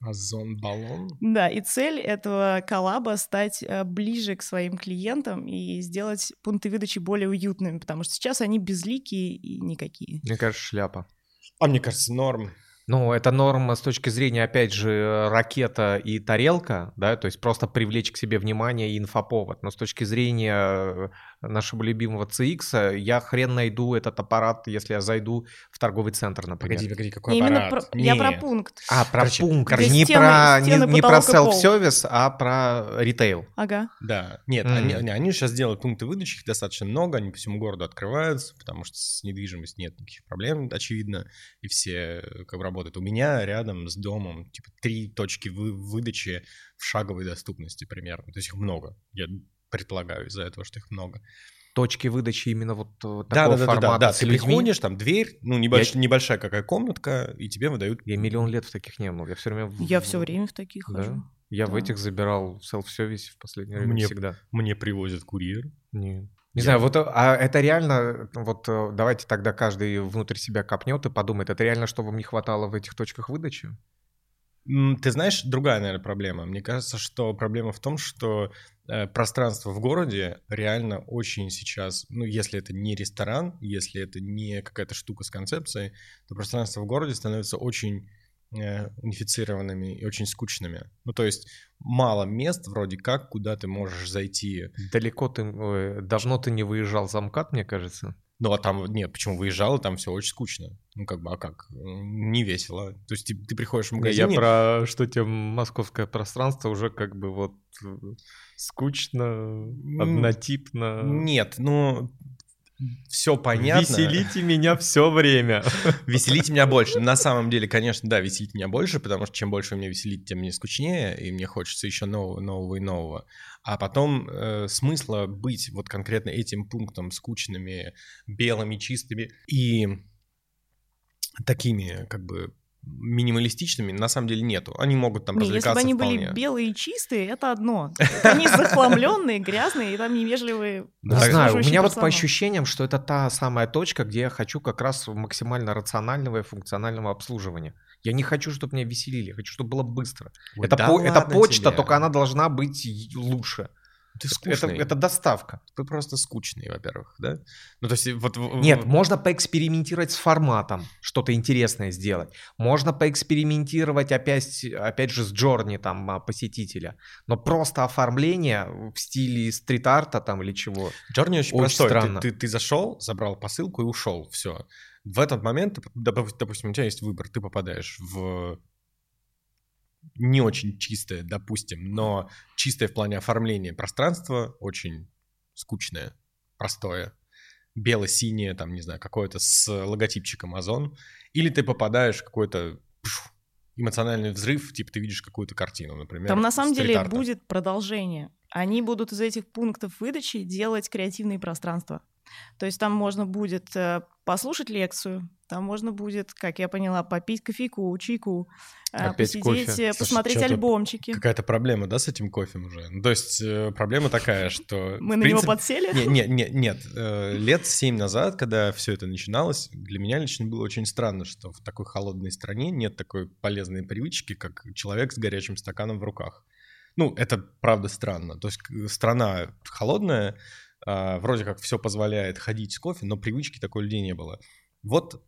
«Озон-баллон»? Да, и цель этого коллаба — стать ближе к своим клиентам и сделать пункты выдачи более уютными, потому что сейчас они безликие и никакие. Мне кажется, шляпа. А мне кажется, норм. Ну, это норма с точки зрения, опять же, ракета и тарелка, да, то есть просто привлечь к себе внимание и инфоповод. Но с точки зрения нашего любимого си икс, я хрен найду этот аппарат, если я зайду в торговый центр, например. Погоди, погоди, какой не аппарат? Про... Не. Я про пункт. А, про короче, пункт. Короче, не, стены, про, стены, не, не про селф-сервис, а про ритейл. Ага. Да. Нет, mm-hmm. они, они, они сейчас делают пункты выдачи, их достаточно много, они по всему городу открываются, потому что с недвижимостью нет никаких проблем, очевидно, и все как бы работают. У меня рядом с домом типа три точки вы- выдачи в шаговой доступности примерно. То есть их много. Я предполагаю из-за этого, что их много. Точки выдачи именно вот такого да, да, формата. Да, да, да. Ты приходишь, там дверь, ну, небольш... я... небольшая какая комнатка, и тебе выдают... Я миллион лет в таких не был. Я все время, я в... Все время в таких да? хожу. Я да. в этих забирал в селф-сервисе в последнее время мне... всегда. Мне привозят курьер. Нет. Не yeah. знаю, вот а это реально, вот давайте тогда каждый внутрь себя копнет и подумает, это реально, что вам не хватало в этих точках выдачи? Ты знаешь, другая, наверное, проблема. Мне кажется, что проблема в том, что э, пространство в городе реально очень сейчас, ну, если это не ресторан, если это не какая-то штука с концепцией, то пространство в городе становится очень э, унифицированными и очень скучными. Ну, то есть... Мало мест вроде как, куда ты можешь зайти. Далеко ты... Давно ты не выезжал за МКАД, мне кажется. Ну, а там... Нет, почему выезжал, там все очень скучно. Ну, как бы, а как? Не весело. То есть ты, ты приходишь в магазин... Я про... Что тебе московское пространство уже как бы вот... Скучно, однотипно. Нет, ну... Все понятно. Веселите меня все время. Веселите меня больше. На самом деле, конечно, да, веселите меня больше, потому что чем больше вы меня веселите, тем мне скучнее, и мне хочется еще нового, нового и нового. А потом э, смысла быть вот конкретно этим пунктом скучными, белыми, чистыми и такими как бы минималистичными на самом деле нету. Они могут там не, развлекаться вполне. Если бы они вполне. Были белые и чистые, это одно. Они захламленные, грязные и там невежливые. Не знаю, у меня вот по ощущениям, что это та самая точка, где я хочу как раз максимально рационального и функционального обслуживания. Я не хочу, чтобы меня веселили, хочу, чтобы было быстро. Это почта, только она должна быть лучше. Ты скучный. Это, это доставка. Ты просто скучный, во-первых, да? Ну, то есть, вот, нет, вот... можно поэкспериментировать с форматом, что-то интересное сделать. Можно поэкспериментировать опять, опять же с джорни там, посетителя. Но просто оформление в стиле стрит-арта там, или чего. Джорни очень, очень простой. Странно. Ты, ты, ты зашел, забрал посылку и ушел. Все. В этот момент, допустим, у тебя есть выбор. Ты попадаешь в... не очень чистое, допустим, но чистое в плане оформления пространство, очень скучное, простое, бело-синее, там, не знаю, какое-то с логотипчиком Озон, или ты попадаешь в какой-то пш, эмоциональный взрыв, типа ты видишь какую-то картину, например. Там на самом деле будет продолжение. Они будут из этих пунктов выдачи делать креативные пространства. То есть там можно будет послушать лекцию, там можно будет, как я поняла, попить кофейку, чайку, опять посидеть, кофе. Посмотреть Слушай, альбомчики. Какая-то проблема, да, с этим кофе уже? Ну, то есть проблема такая, что... Мы на него подсели? Нет, нет, нет. Лет семь назад, когда все это начиналось, для меня лично было очень странно, что в такой холодной стране нет такой полезной привычки, как человек с горячим стаканом в руках. Ну, это правда странно. То есть страна холодная, вроде как все позволяет ходить с кофе, но привычки такой у людей не было. Вот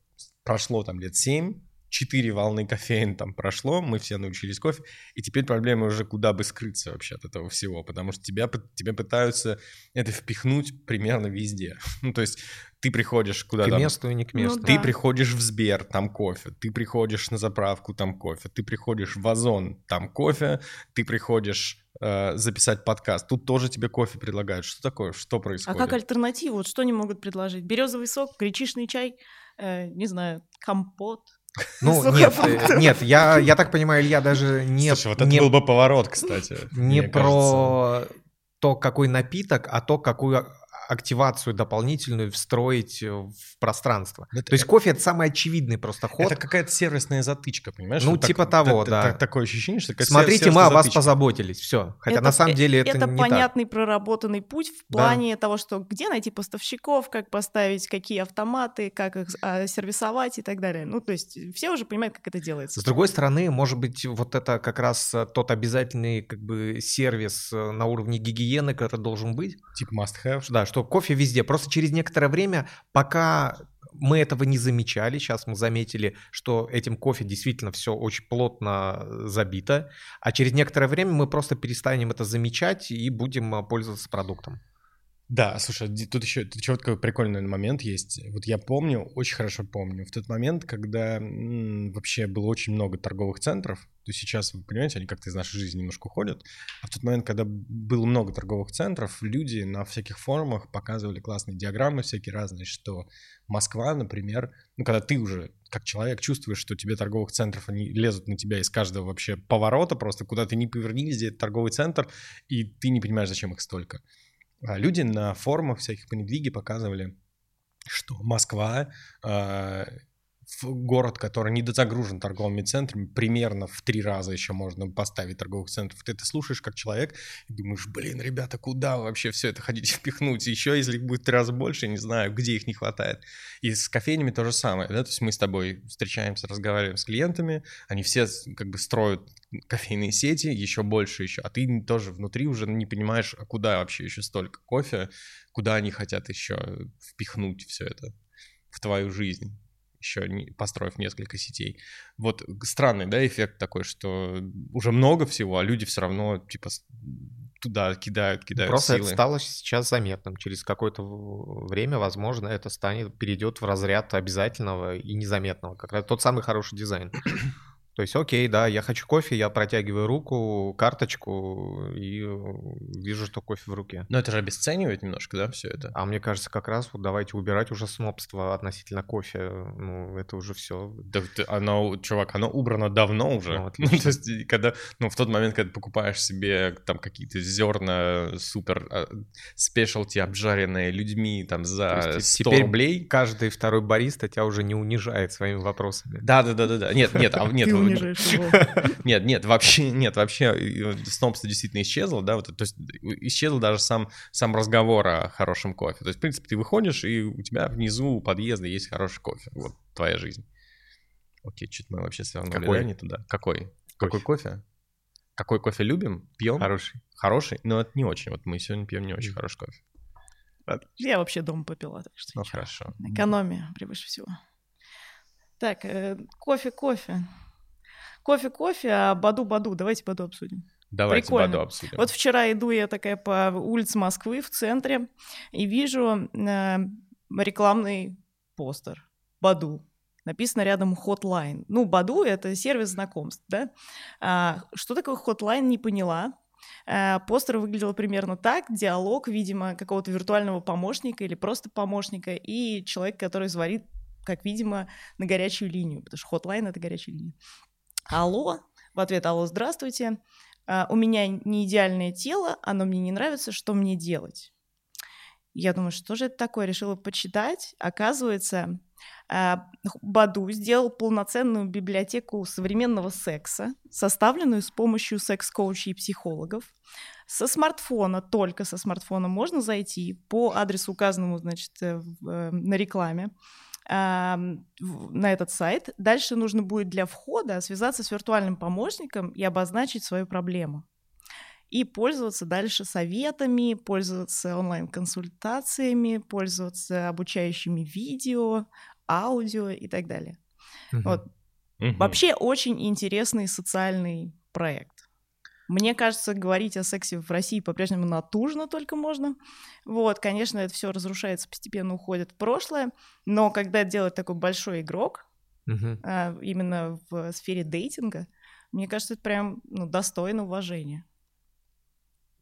прошло там лет семь, четыре волны кофеин там прошло, мы все научились кофе, и теперь проблема уже куда бы скрыться вообще от этого всего, потому что тебя, тебя пытаются это впихнуть примерно везде. Ну, то есть ты приходишь куда-то... К там, месту и не к месту. Ну, ты да. приходишь в Сбер, там кофе, ты приходишь на заправку, там кофе, ты приходишь в Озон, там кофе, ты приходишь... записать подкаст. Тут тоже тебе кофе предлагают. Что такое? Что происходит? А как альтернативу? Вот что они могут предложить? Березовый сок, гречишный чай, э, не знаю, компот. Ну, нет, нет, я, я так понимаю, Илья даже не... Слушай, вот это не, был бы поворот, кстати. Не про кажется. То, какой напиток, а то, какую активацию дополнительную встроить в пространство. Это, то есть кофе — это самый очевидный просто ход. Это какая-то сервисная затычка, понимаешь? Ну, это типа так, того, так, да. Так, такое ощущение, что... Смотрите, мы о вас затычка. Позаботились, все. Хотя это, на самом деле это, это не так. Это понятный проработанный путь в плане да. того, что где найти поставщиков, как поставить, какие автоматы, как их сервисовать и так далее. Ну, то есть все уже понимают, как это делается. С другой стороны, может быть, вот это как раз тот обязательный как бы сервис на уровне гигиены, который должен быть. Типа must-have. Да, что кофе везде. Просто через некоторое время, пока мы этого не замечали, сейчас мы заметили, что этим кофе действительно все очень плотно забито, а через некоторое время мы просто перестанем это замечать и будем пользоваться продуктом. Да, слушай, тут еще, тут еще вот такой прикольный момент есть. Вот я помню, очень хорошо помню, в тот момент, когда м, вообще было очень много торговых центров, то сейчас, вы понимаете, они как-то из нашей жизни немножко уходят, а в тот момент, когда было много торговых центров, люди на всяких форумах показывали классные диаграммы всякие разные, что Москва, например, ну, когда ты уже как человек чувствуешь, что тебе торговых центров, они лезут на тебя из каждого вообще поворота, просто куда ты ни поверни, где торговый центр, и ты не понимаешь, зачем их столько. Люди на форумах всяких по недвиге показывали, что Москва э, город, который недозагружен торговыми центрами, примерно в три раза еще можно поставить торговых центров. Ты это слушаешь как человек и думаешь, блин, ребята, куда вы вообще все это хотите впихнуть? Еще если их будет в три раза больше, не знаю, где их не хватает. И с кофейнями то же самое. Да? То есть мы с тобой встречаемся, разговариваем с клиентами, они все как бы строят кофейные сети, еще больше еще, а ты тоже внутри уже не понимаешь, а куда вообще еще столько кофе, куда они хотят еще впихнуть все это в твою жизнь, еще не, построив несколько сетей. Вот странный, да, эффект такой, что уже много всего, а люди все равно типа туда кидают, кидают просто силы. Просто это стало сейчас заметным. Через какое-то время, возможно, это станет, перейдет в разряд обязательного и незаметного. Как раз тот самый хороший дизайн. То есть, окей, да, я хочу кофе, я протягиваю руку, карточку и вижу, что кофе в руке. Но это же обесценивает немножко, да, все это? А мне кажется, как раз вот давайте убирать уже снобство относительно кофе. Ну, это уже все. Да, оно, чувак, оно убрано давно уже. Ну, отлично. Ну, то есть, когда, ну, в тот момент, когда ты покупаешь себе там какие-то зерна супер спешалти, обжаренные людьми там за сто рублей. Каждый второй бариста тебя уже не унижает своими вопросами. Да-да-да-да. Нет, нет, а нет. Нет, нет, вообще, нет, вообще снобство действительно исчезло, да, вот, то есть исчезло даже сам, сам разговор о хорошем кофе. То есть, в принципе, ты выходишь, и у тебя внизу у подъезда есть хороший кофе, вот, твоя жизнь. Окей, что-то мы вообще свернули. Какой? Не туда. Какой? Какой кофе? Какой кофе любим? Пьем? Хороший. Хороший, но это не очень, вот мы сегодня пьем не очень хороший кофе. Я вообще дома попила, так что... Ну, хорошо. Экономия превыше всего. Так, кофе-кофе. Кофе-кофе, а Баду-Баду. Давайте Баду обсудим. Давайте Баду обсудим. Вот вчера иду я такая по улице Москвы в центре и вижу э, рекламный постер Баду. Написано рядом Хотлайн. Ну, Баду — это сервис знакомств, да? А, что такое Хотлайн, не поняла. А, постер выглядел примерно так. Диалог, видимо, какого-то виртуального помощника или просто помощника и человек, который звонит, как видимо, на горячую линию, потому что Хотлайн — это горячая линия. Алло, в ответ алло, здравствуйте, uh, у меня не идеальное тело, оно мне не нравится, что мне делать? Я думаю, что же это такое, решила почитать. Оказывается, uh, Баду сделал полноценную библиотеку современного секса, составленную с помощью секс-коучей и психологов. Со смартфона, только со смартфона можно зайти по адресу, указанному, значит, на рекламе, на этот сайт. Дальше нужно будет для входа связаться с виртуальным помощником и обозначить свою проблему. И пользоваться дальше советами, пользоваться онлайн-консультациями, пользоваться обучающими видео, аудио и так далее. Угу. Вот. Угу. Вообще очень интересный социальный проект. Мне кажется, говорить о сексе в России по-прежнему натужно только можно. Вот, конечно, это все разрушается, постепенно уходит в прошлое, но когда это делает такой большой игрок, угу. а, именно в сфере дейтинга, мне кажется, это прям ну, достойно уважения.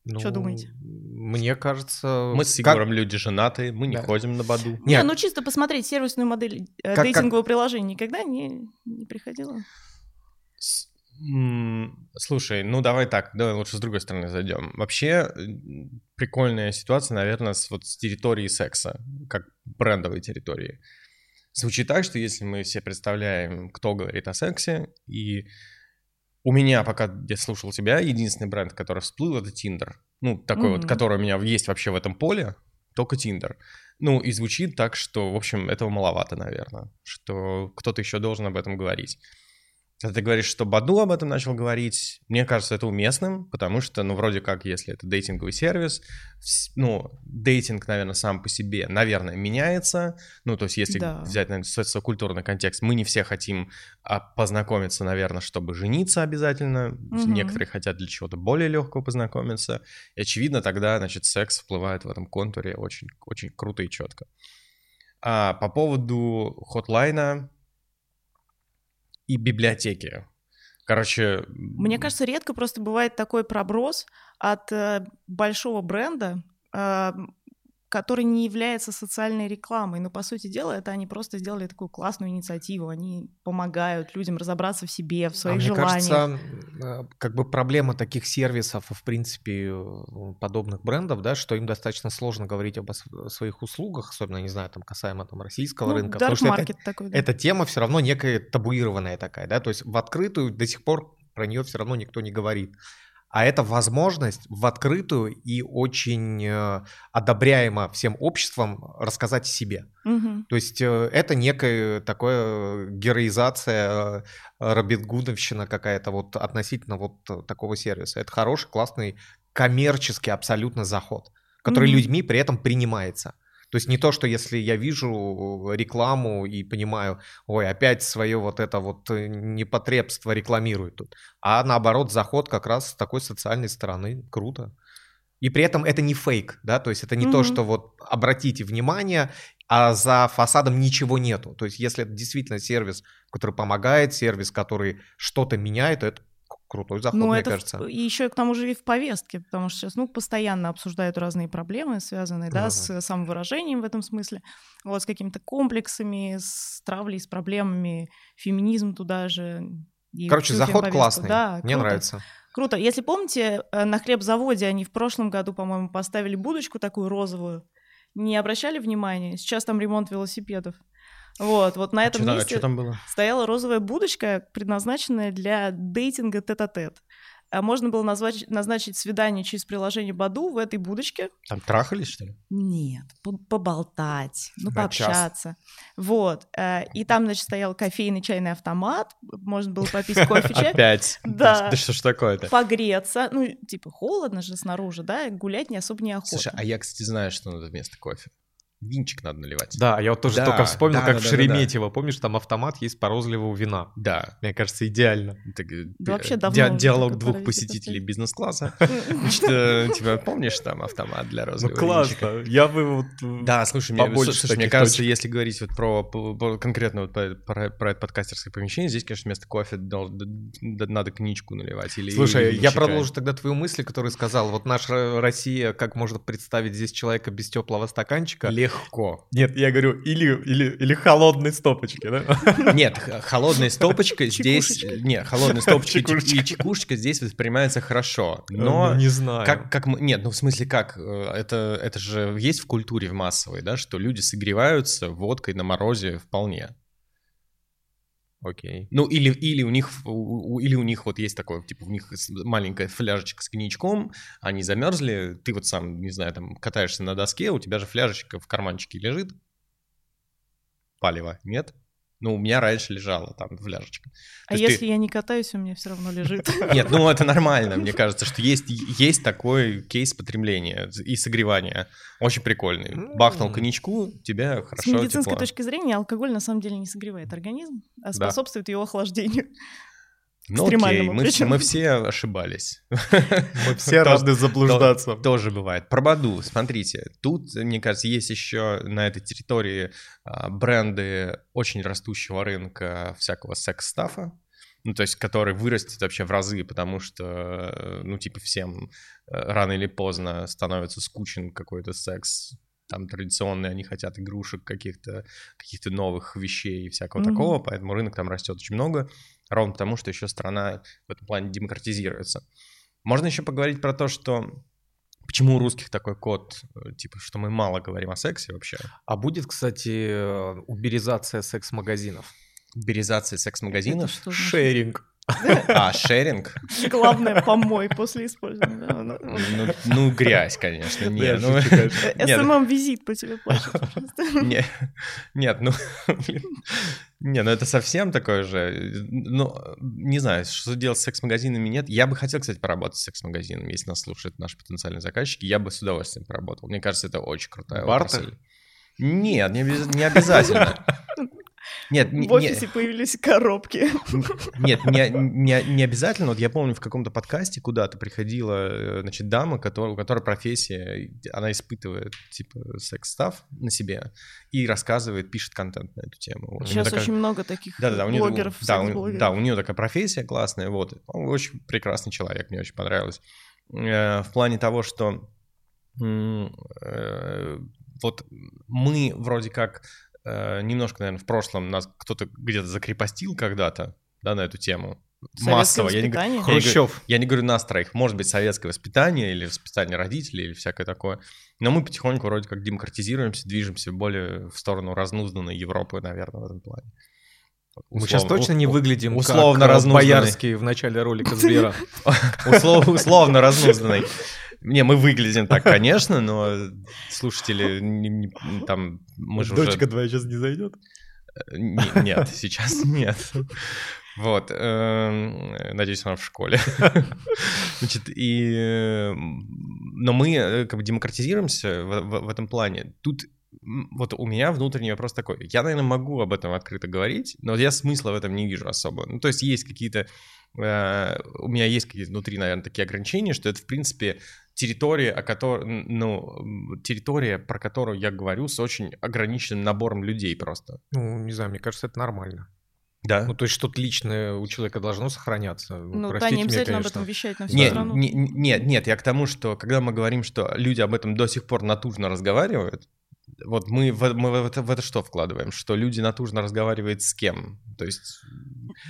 Ну, что думаете? Мне кажется... Мы с Егором как... люди женатые, мы не да. ходим на Баду. Нет, не, ну чисто посмотреть сервисную модель как, дейтингового как... приложения никогда не, не приходило. Слушай, ну давай так, давай лучше с другой стороны зайдем. Вообще прикольная ситуация, наверное, с, вот, с территории секса, как брендовой территории. Звучит так, что если мы все представляем, кто говорит о сексе, и у меня, пока я слушал тебя, единственный бренд, который всплыл, это Tinder. Ну, такой mm-hmm. вот, который у меня есть вообще в этом поле, только Tinder. Ну, и звучит так, что, в общем, этого маловато, наверное, что кто-то еще должен об этом говорить. Когда ты говоришь, что Баду об этом начал говорить, мне кажется, это уместным, потому что, ну, вроде как, если это дейтинговый сервис, ну, дейтинг, наверное, сам по себе, наверное, меняется. Ну, то есть, если да. взять, наверное, социокультурный контекст, мы не все хотим познакомиться, наверное, чтобы жениться обязательно. Угу. Некоторые хотят для чего-то более легкого познакомиться. И, очевидно, тогда, значит, секс вплывает в этом контуре очень, очень круто и четко. А по поводу Хотлайна... и библиотеки. Короче... Мне кажется, редко просто бывает такой проброс от э, большого бренда, э, который не является социальной рекламой. Но, по сути дела, это они просто сделали такую классную инициативу. Они помогают людям разобраться в себе, в своих а желаниях. Мне кажется, как бы проблема таких сервисов, в принципе, подобных брендов, да, что им достаточно сложно говорить об своих услугах, особенно, не знаю, там, касаемо там, российского ну, рынка. Потому что это, такой, да. эта тема все равно некая табуированная такая, да, то есть в открытую до сих пор про нее все равно никто не говорит. А это возможность в открытую и очень э, одобряемо всем обществом рассказать о себе. Угу. То есть э, это некая такая героизация, э, робингудовщина какая-то вот относительно вот такого сервиса. Это хороший, классный, коммерческий абсолютно заход, который угу. людьми при этом принимается. То есть не то, что если я вижу рекламу и понимаю, ой, опять свое вот это вот непотребство рекламируют тут, а наоборот заход как раз с такой социальной стороны, круто. И при этом это не фейк, да, то есть это не mm-hmm. то, что вот обратите внимание, а за фасадом ничего нету. То есть если это действительно сервис который помогает, сервис, который что-то меняет, это крутой заход, ну, мне это кажется. В... И еще к тому же и в повестке, потому что сейчас ну, постоянно обсуждают разные проблемы, связанные да, да, с самовыражением в этом смысле, вот, с какими-то комплексами, с травлей, с проблемами, феминизм туда же. И короче, заход повестку. Классный, да, мне круто. Нравится. Круто. Если помните, на хлебзаводе они в прошлом году, по-моему, поставили будочку такую розовую, не обращали внимания? Сейчас там ремонт велосипедов. Вот, вот на этом а месте что там было? Стояла розовая будочка, предназначенная для дейтинга тет-а-тет. Можно было назвать, назначить свидание через приложение Badoo в этой будочке. Там трахались, что ли? Нет, поболтать, ну, на пообщаться. Час. Вот, и там, значит, стоял кофейный чайный автомат, можно было попить кофе, чай. Опять? Да. Да что ж такое-то? Погреться, ну, типа, холодно же снаружи, да, гулять не особо неохота. Слушай, а я, кстати, знаю, что надо вместо кофе. Винчик надо наливать. Да, я вот тоже да, только вспомнил, да, как да, в Шереметьево. Да, да. Помнишь, там автомат есть по розливу вина. Да. Мне кажется, идеально. Так, да, вообще давно ди- диалог двух посетителей бизнес-класса. Значит, помнишь, там автомат для розового винчика? Ну, классно. Я бы вот да, слушай, мне кажется, если говорить про конкретно про это подкастерское помещение, здесь, конечно, вместо кофе надо коньячку наливать. Слушай, я продолжу тогда твою мысль, которую сказал. Вот наша Россия, как может представить здесь человека без теплого стаканчика? Легко. Нет, я говорю, или, или, или холодной стопочки, да? Нет, холодная стопочка здесь... Нет, холодная стопочка и чекушечка здесь воспринимается хорошо. Но не знаю. Как, как мы, нет, ну в смысле как? Это, это же есть в культуре в массовой, да, что люди согреваются водкой на морозе вполне. Окей. Ну, или, или, у них, или у них вот есть такое, типа, у них маленькая фляжечка с коньячком, они замерзли, ты вот сам, не знаю, там, катаешься на доске, у тебя же фляжечка в карманчике лежит. Палево, нет? Ну, у меня раньше лежала там фляжечка. А если ты... я не катаюсь, у меня все равно лежит. Нет, ну, это нормально, мне кажется, что есть такой кейс потребления и согревания. Очень прикольный. Бахнул коньячку, тебя хорошо тепло. С медицинской точки зрения алкоголь на самом деле не согревает организм, а способствует его охлаждению. Ну окей, мы, мы все ошибались. Мы все должны заблуждаться. Тоже бывает. Про Badoo, смотрите, тут, мне кажется, есть еще на этой территории бренды очень растущего рынка всякого секс-стафа, ну, то есть, который вырастет вообще в разы, потому что, ну, типа, всем рано или поздно становится скучен какой-то секс. Там традиционные, они хотят игрушек каких-то, каких-то новых вещей и всякого mm-hmm. такого, поэтому рынок там растет очень много, ровно потому, что еще страна в этом плане демократизируется. Можно еще поговорить про то, что почему у русских такой код, типа, что мы мало говорим о сексе вообще. А будет, кстати, уберизация секс-магазинов? Уберизация секс-магазинов? Шеринг. А, шеринг? Главное, помой после использования. Ну, ну грязь, конечно. Нет, ну, эс эм эм-визит по тебе плачет. Нет, нет, ну... Не, ну это совсем такое же... Ну, не знаю, что делать с секс-магазинами, нет. Я бы хотел, кстати, поработать с секс-магазинами. Если нас слушают наши потенциальные заказчики, я бы с удовольствием поработал. Мне кажется, это очень крутая мысль. Нет, не, не обязательно. Нет, в офисе не... появились коробки. Нет, не, не, не обязательно. Вот я помню, в каком-то подкасте куда-то приходила, значит, дама, которая, у которой профессия, она испытывает, типа, секс-стаф на себе и рассказывает, пишет контент на эту тему. Сейчас такая... очень много таких да, да, да, блогеров, у нее, да, у, да, у нее такая профессия классная, вот. Он очень прекрасный человек, мне очень понравилось. В плане того, что вот мы вроде как... Немножко, наверное, в прошлом нас кто-то где-то закрепостил когда-то, да, на эту тему. Массово. Я не, я, Хрущев. Я не говорю нас троих. Может быть, советское воспитание или воспитание родителей или всякое такое. Но мы потихоньку вроде как демократизируемся, движемся более в сторону разнузданной Европы, наверное, в этом плане. Мы условно, сейчас точно не выглядим условно как Боярский в начале ролика Сбера. Условно разнузданный. Не, мы выглядим так, конечно, но слушатели не, не, там... Мы же дочка уже... твоя сейчас не зайдет? Не, нет, сейчас нет. Вот. Надеюсь, она в школе. Значит, и... Но мы как бы демократизируемся в, в, в этом плане. Тут вот у меня внутренний вопрос такой. Я, наверное, могу об этом открыто говорить, но я смысла в этом не вижу особо. Ну, то есть есть какие-то... Э, у меня есть какие-то внутри, наверное, такие ограничения, что это, в принципе... Территория, о которой, ну, территория, про которую я говорю, с очень ограниченным набором людей просто. Ну, не знаю, мне кажется, это нормально. Да. Ну, то есть что-то личное у человека должно сохраняться. Ну, простите, да, не обязательно меня, об этом вещать на всю нет, страну. Не, нет, нет, я к тому, что когда мы говорим, что люди об этом до сих пор натужно разговаривают, вот мы, в, мы в, это, в это что вкладываем? Что люди натужно разговаривают с кем? То есть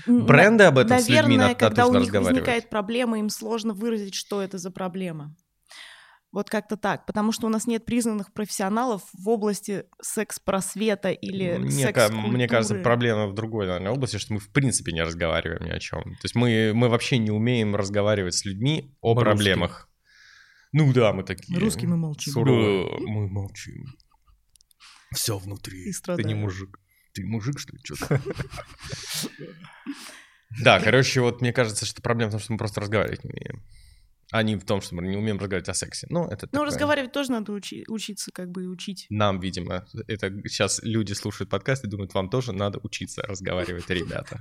бренды об этом, наверное, с людьми натужно разговаривают? Наверное, когда у них возникает проблема, им сложно выразить, что это за проблема. Вот как-то так, потому что у нас нет признанных профессионалов в области секс-просвета или мне секс-культуры. Мне кажется, проблема в другой, наверное, области, что мы в принципе не разговариваем ни о чем. То есть мы, мы вообще не умеем разговаривать с людьми о мы проблемах. Русские. Ну да, мы такие. Русские мы молчим. Суровые. Мы молчим. Все внутри. Ты не мужик. Ты мужик, что ли, что-то? Да, короче, вот мне кажется, что проблема в том, что мы просто разговаривать не умеем. А не в том, что мы не умеем разговаривать о сексе. Ну, это ну такое... разговаривать тоже надо учи- учиться, как бы, и учить. Нам, видимо. Это сейчас люди слушают подкаст и думают, вам тоже надо учиться разговаривать, ребята.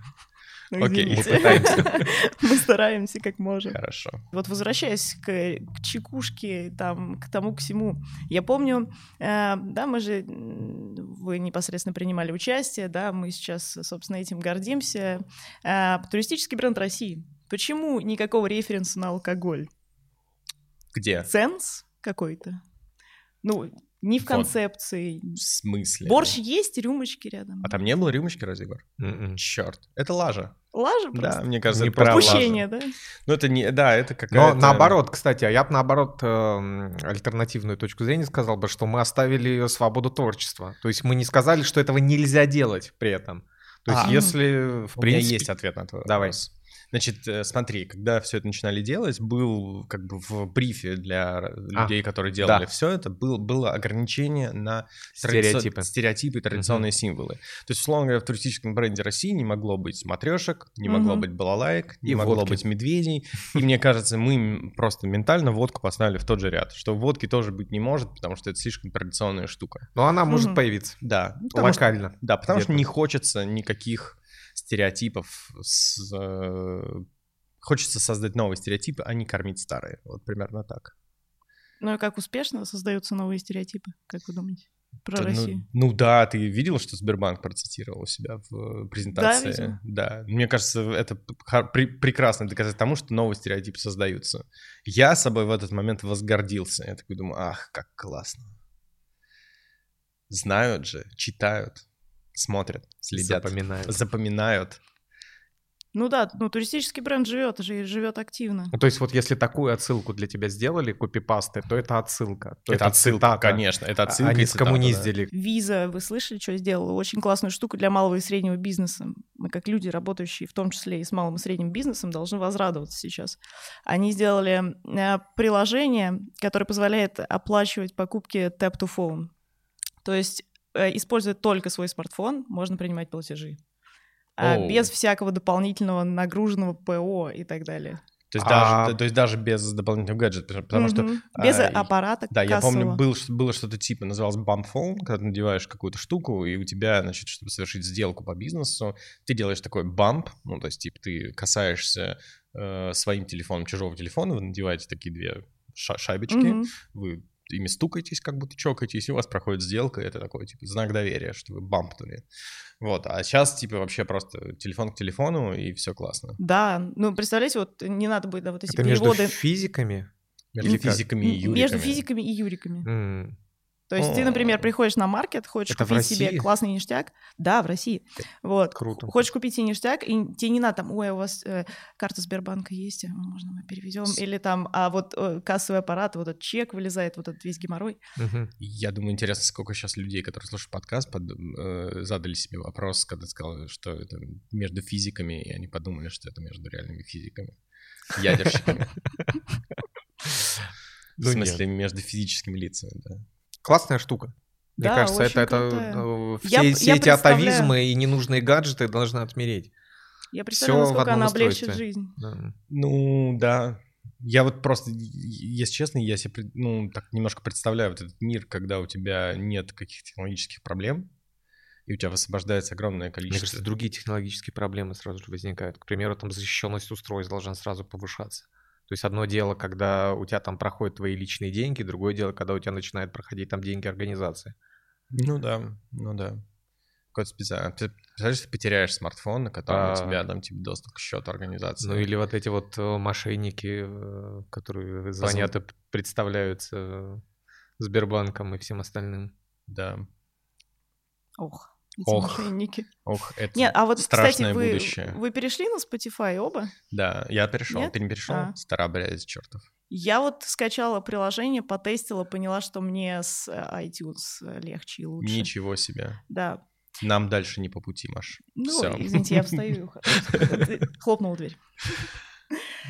Окей, мы пытаемся. Мы стараемся, как можем. Хорошо. Вот возвращаясь к чекушке, там, к тому, к всему. Я помню, да, мы же... Вы непосредственно принимали участие, да, мы сейчас, собственно, этим гордимся. Туристический бренд России. Почему никакого референса на алкоголь? Где? Ценз какой-то. Ну, не в концепции. В смысле? Борщ есть, рюмочки рядом. А там не было рюмочки, разве, Егор? Mm-mm. Черт. Это лажа. Лажа просто? Да, мне кажется, не это прав упущение, лажа. Да? Ну, это не... Да, это какая-то... Но наоборот, кстати, а я бы наоборот э, альтернативную точку зрения сказал бы, что мы оставили свободу творчества. То есть мы не сказали, что этого нельзя делать при этом. То есть а, если... В принципе... У меня есть ответ на твой Давай. Вопрос. Значит, смотри, когда все это начинали делать, был как бы в брифе для людей, а, которые делали да. все это, был, было ограничение на стереотипы, тради... стереотипы и традиционные uh-huh. символы. То есть, условно говоря, в туристическом бренде России не могло быть матрешек, не uh-huh. могло быть балалаек, не и могло водки. Быть медведей. И мне кажется, мы просто ментально водку поставили в тот же ряд, что водки тоже быть не может, потому что это слишком традиционная штука. Но она может uh-huh. появиться. Да. Потому локально. Что, да, потому где-то. Что не хочется никаких... стереотипов, с, э, хочется создать новые стереотипы, а не кормить старые. Вот примерно так. Ну и как успешно создаются новые стереотипы, как вы думаете, про да, Россию? Ну, ну да, ты видел, что Сбербанк процитировал у себя в презентации? Да, видимо. Да. Мне кажется, это при, прекрасно доказать тому, что новые стереотипы создаются. Я собой в этот момент возгордился. Я такой думаю, ах, как классно. Знают же, читают. Смотрят, следят, запоминают. запоминают. Ну да, ну туристический бренд живет, живет активно. Ну, то есть вот если такую отсылку для тебя сделали, копипасты, то это отсылка. То это, это отсылка, цитата. Конечно, это отсылка. Они скоммуниздили. Да. Виза, вы слышали, что сделала? Очень классную штуку для малого и среднего бизнеса. Мы как люди, работающие в том числе и с малым и средним бизнесом, должны возрадоваться сейчас. Они сделали приложение, которое позволяет оплачивать покупки tap-to-phone. То есть используя только свой смартфон, можно принимать платежи. Oh. Без всякого дополнительного нагруженного ПО и так далее. То есть, а... даже, то есть даже без дополнительного гаджета, потому mm-hmm. что... Без а, аппарата да, кассового. Я помню, был, было что-то типа, называлось бамфон, когда ты надеваешь какую-то штуку, и у тебя, значит, чтобы совершить сделку по бизнесу, ты делаешь такой бамп, ну, то есть, типа, ты касаешься э, своим телефоном чужого телефона, вы надеваете такие две ша- шайбочки, mm-hmm. вы... ими стукаетесь, как будто чокаетесь, и у вас проходит сделка, это такой, типа, знак доверия, что вы бампнули. Вот, а сейчас, типа, вообще просто телефон к телефону, и все классно. Да, ну, представляете, вот не надо будет, да, вот эти это переводы... между физиками? Между физиками и юриками. Между физиками и юриками. Mm. То есть О-о-о. Ты, например, приходишь на маркет, хочешь это купить себе классный ништяк. Да, в России. Вот. Круто. Хочешь купить себе ништяк, и тебе не надо там, ой, у вас э, карта Сбербанка есть, можно мы переведем. С... Или там, а вот э, кассовый аппарат, вот этот чек вылезает, вот этот весь геморрой. Угу. Я думаю, интересно, сколько сейчас людей, которые слушают подкаст, под, э, задали себе вопрос, когда ты сказал, что это между физиками, и они подумали, что это между реальными физиками, ядерщиками. В смысле, между физическими лицами, да. Классная штука. Да, мне кажется, это, это все, я, все я эти атовизмы и ненужные гаджеты должны отмереть. Я представляю, все насколько она облегчит жизнь. Да. Ну, да. Я вот просто, если честно, я себе ну, так немножко представляю вот этот мир, когда у тебя нет каких-то технологических проблем, и у тебя высвобождается огромное количество... Мне кажется, другие технологические проблемы сразу же возникают. К примеру, там защищенность устройств должна сразу повышаться. То есть одно дело, когда у тебя там проходят твои личные деньги, другое дело, когда у тебя начинают проходить там деньги организации. Ну да, ну да. какой-то специальный... Ты представляешь, ты потеряешь смартфон, на котором у тебя там типа доступ к счету организации. Ну или вот эти вот мошенники, которые звонят и представляются Сбербанком и всем остальным. Да. Ох, эти ох, мошенники. Ох, это Нет, а вот, страшное кстати, вы, будущее. Вы перешли на Spotify оба? Да, я перешел. Нет? Ты не перешел? А. Стара, блядь, чертов. Я вот скачала приложение, потестила, поняла, что мне с iTunes легче и лучше. Ничего себе. Да. Нам дальше не по пути, Маш. Ну, Все. Извините, я встаю. Хлопнула дверь.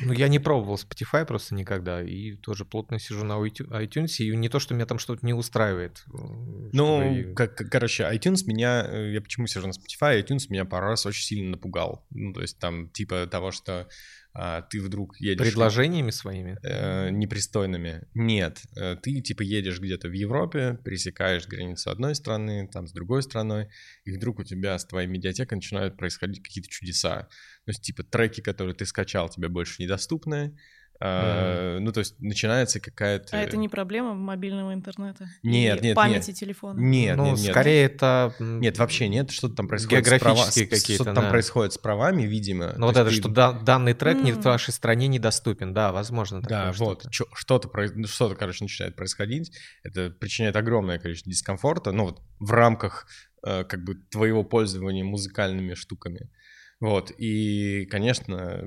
Ну, я не пробовал Spotify просто никогда, и тоже плотно сижу на iTunes, и не то, что меня там что-то не устраивает. Ну, как, короче, iTunes меня, я почему сижу на Spotify, iTunes меня пару раз очень сильно напугал. Ну, то есть там типа того, что а, ты вдруг едешь... Предложениями своими? Э, непристойными. Нет, ты типа едешь где-то в Европе, пересекаешь границу одной страны, там с другой страной, и вдруг у тебя с твоей медиатекой начинают происходить какие-то чудеса. То есть, типа, треки, которые ты скачал, тебе больше недоступны. Mm-hmm. А, ну, то есть, начинается какая-то... А это не проблема мобильного интернета? Нет, нет, памяти нет. телефона? Нет, ну, нет, нет. скорее это... Нет, вообще нет. Что-то там происходит с права... какие-то, Что-то да. там происходит с правами, видимо. Ну, вот это, ты... что да, данный трек mm-hmm. не в вашей стране недоступен. Да, возможно. Да, вот. Что-то. Что-то, что-то, короче, начинает происходить. Это причиняет огромное количество дискомфорта. Ну, вот в рамках, как бы, твоего пользования музыкальными штуками. Вот, и, конечно,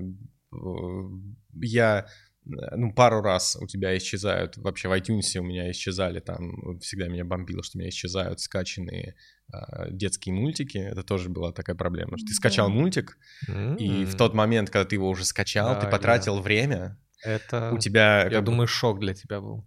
я, ну, пару раз у тебя исчезают, вообще в iTunes у меня исчезали, там, всегда меня бомбило, что у меня исчезают скачанные э, детские мультики, это тоже была такая проблема, что ты скачал мультик, mm-hmm. и в тот момент, когда ты его уже скачал, да, ты потратил я... время, это... у тебя... Я думаю, шок для тебя был.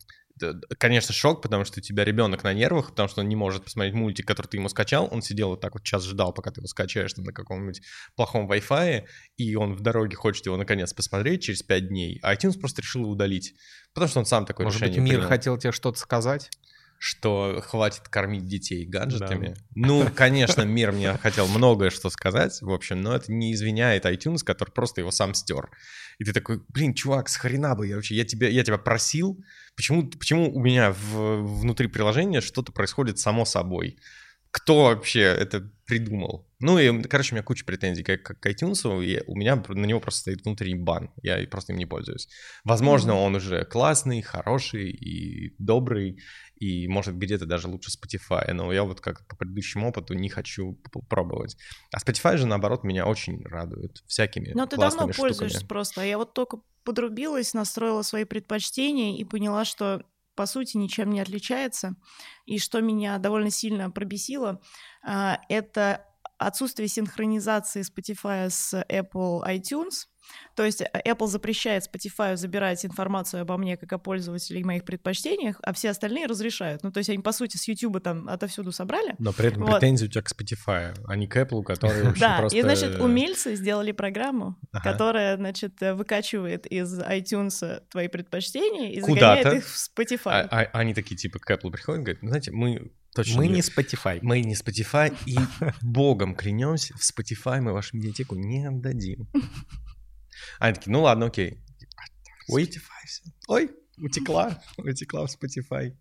Конечно, шок, потому что у тебя ребенок на нервах, потому что он не может посмотреть мультик, который ты ему скачал. Он сидел вот так вот час ждал, пока ты его скачаешь там, на каком-нибудь плохом Wi-Fi, и он в дороге хочет его наконец посмотреть через пять дней. А iTunes просто решил его удалить, потому что он сам такое решение принял. Может быть, мир хотел тебе что-то сказать? Что хватит кормить детей гаджетами. Да. Ну, конечно, мир мне хотел многое что сказать, в общем, но это не извиняет iTunes, который просто его сам стер. И ты такой, блин, чувак, с хрена бы я вообще, я тебя, я тебя просил, почему, почему у меня в, внутри приложения что-то происходит само собой? Кто вообще это придумал? Ну и, короче, у меня куча претензий к, к iTunes, и у меня на него просто стоит внутренний бан, я просто им не пользуюсь. Возможно, он уже классный, хороший и добрый, и, может, где-то даже лучше Spotify, но я вот как по предыдущему опыту не хочу пробовать. А Spotify же, наоборот, меня очень радует всякими классными штуками. Но ты давно пользуешься просто, я вот только подрубилась, настроила свои предпочтения и поняла, что... по сути, ничем не отличается. И что меня довольно сильно пробесило, это отсутствие синхронизации Spotify с Apple iTunes. То есть Apple запрещает Spotify забирать информацию обо мне как о пользователе и моих предпочтениях, а все остальные разрешают. Ну, то есть они, по сути, с YouTube там отовсюду собрали. Но при этом вот. Претензии у тебя к Spotify, а не к Apple, который вообще да, просто... Да, и, значит, умельцы сделали программу, ага. которая, значит, выкачивает из iTunes твои предпочтения и загоняет Куда-то. их в Spotify. А, а, они такие, типа, к Apple приходят и говорят, ну, знаете, мы... Точно мы нет. не Spotify. Мы не Spotify, и богом клянемся, в Spotify мы вашу медиатеку не отдадим. Они такие, ну ладно, окей. Ой, Ой, утекла, утекла в Spotify.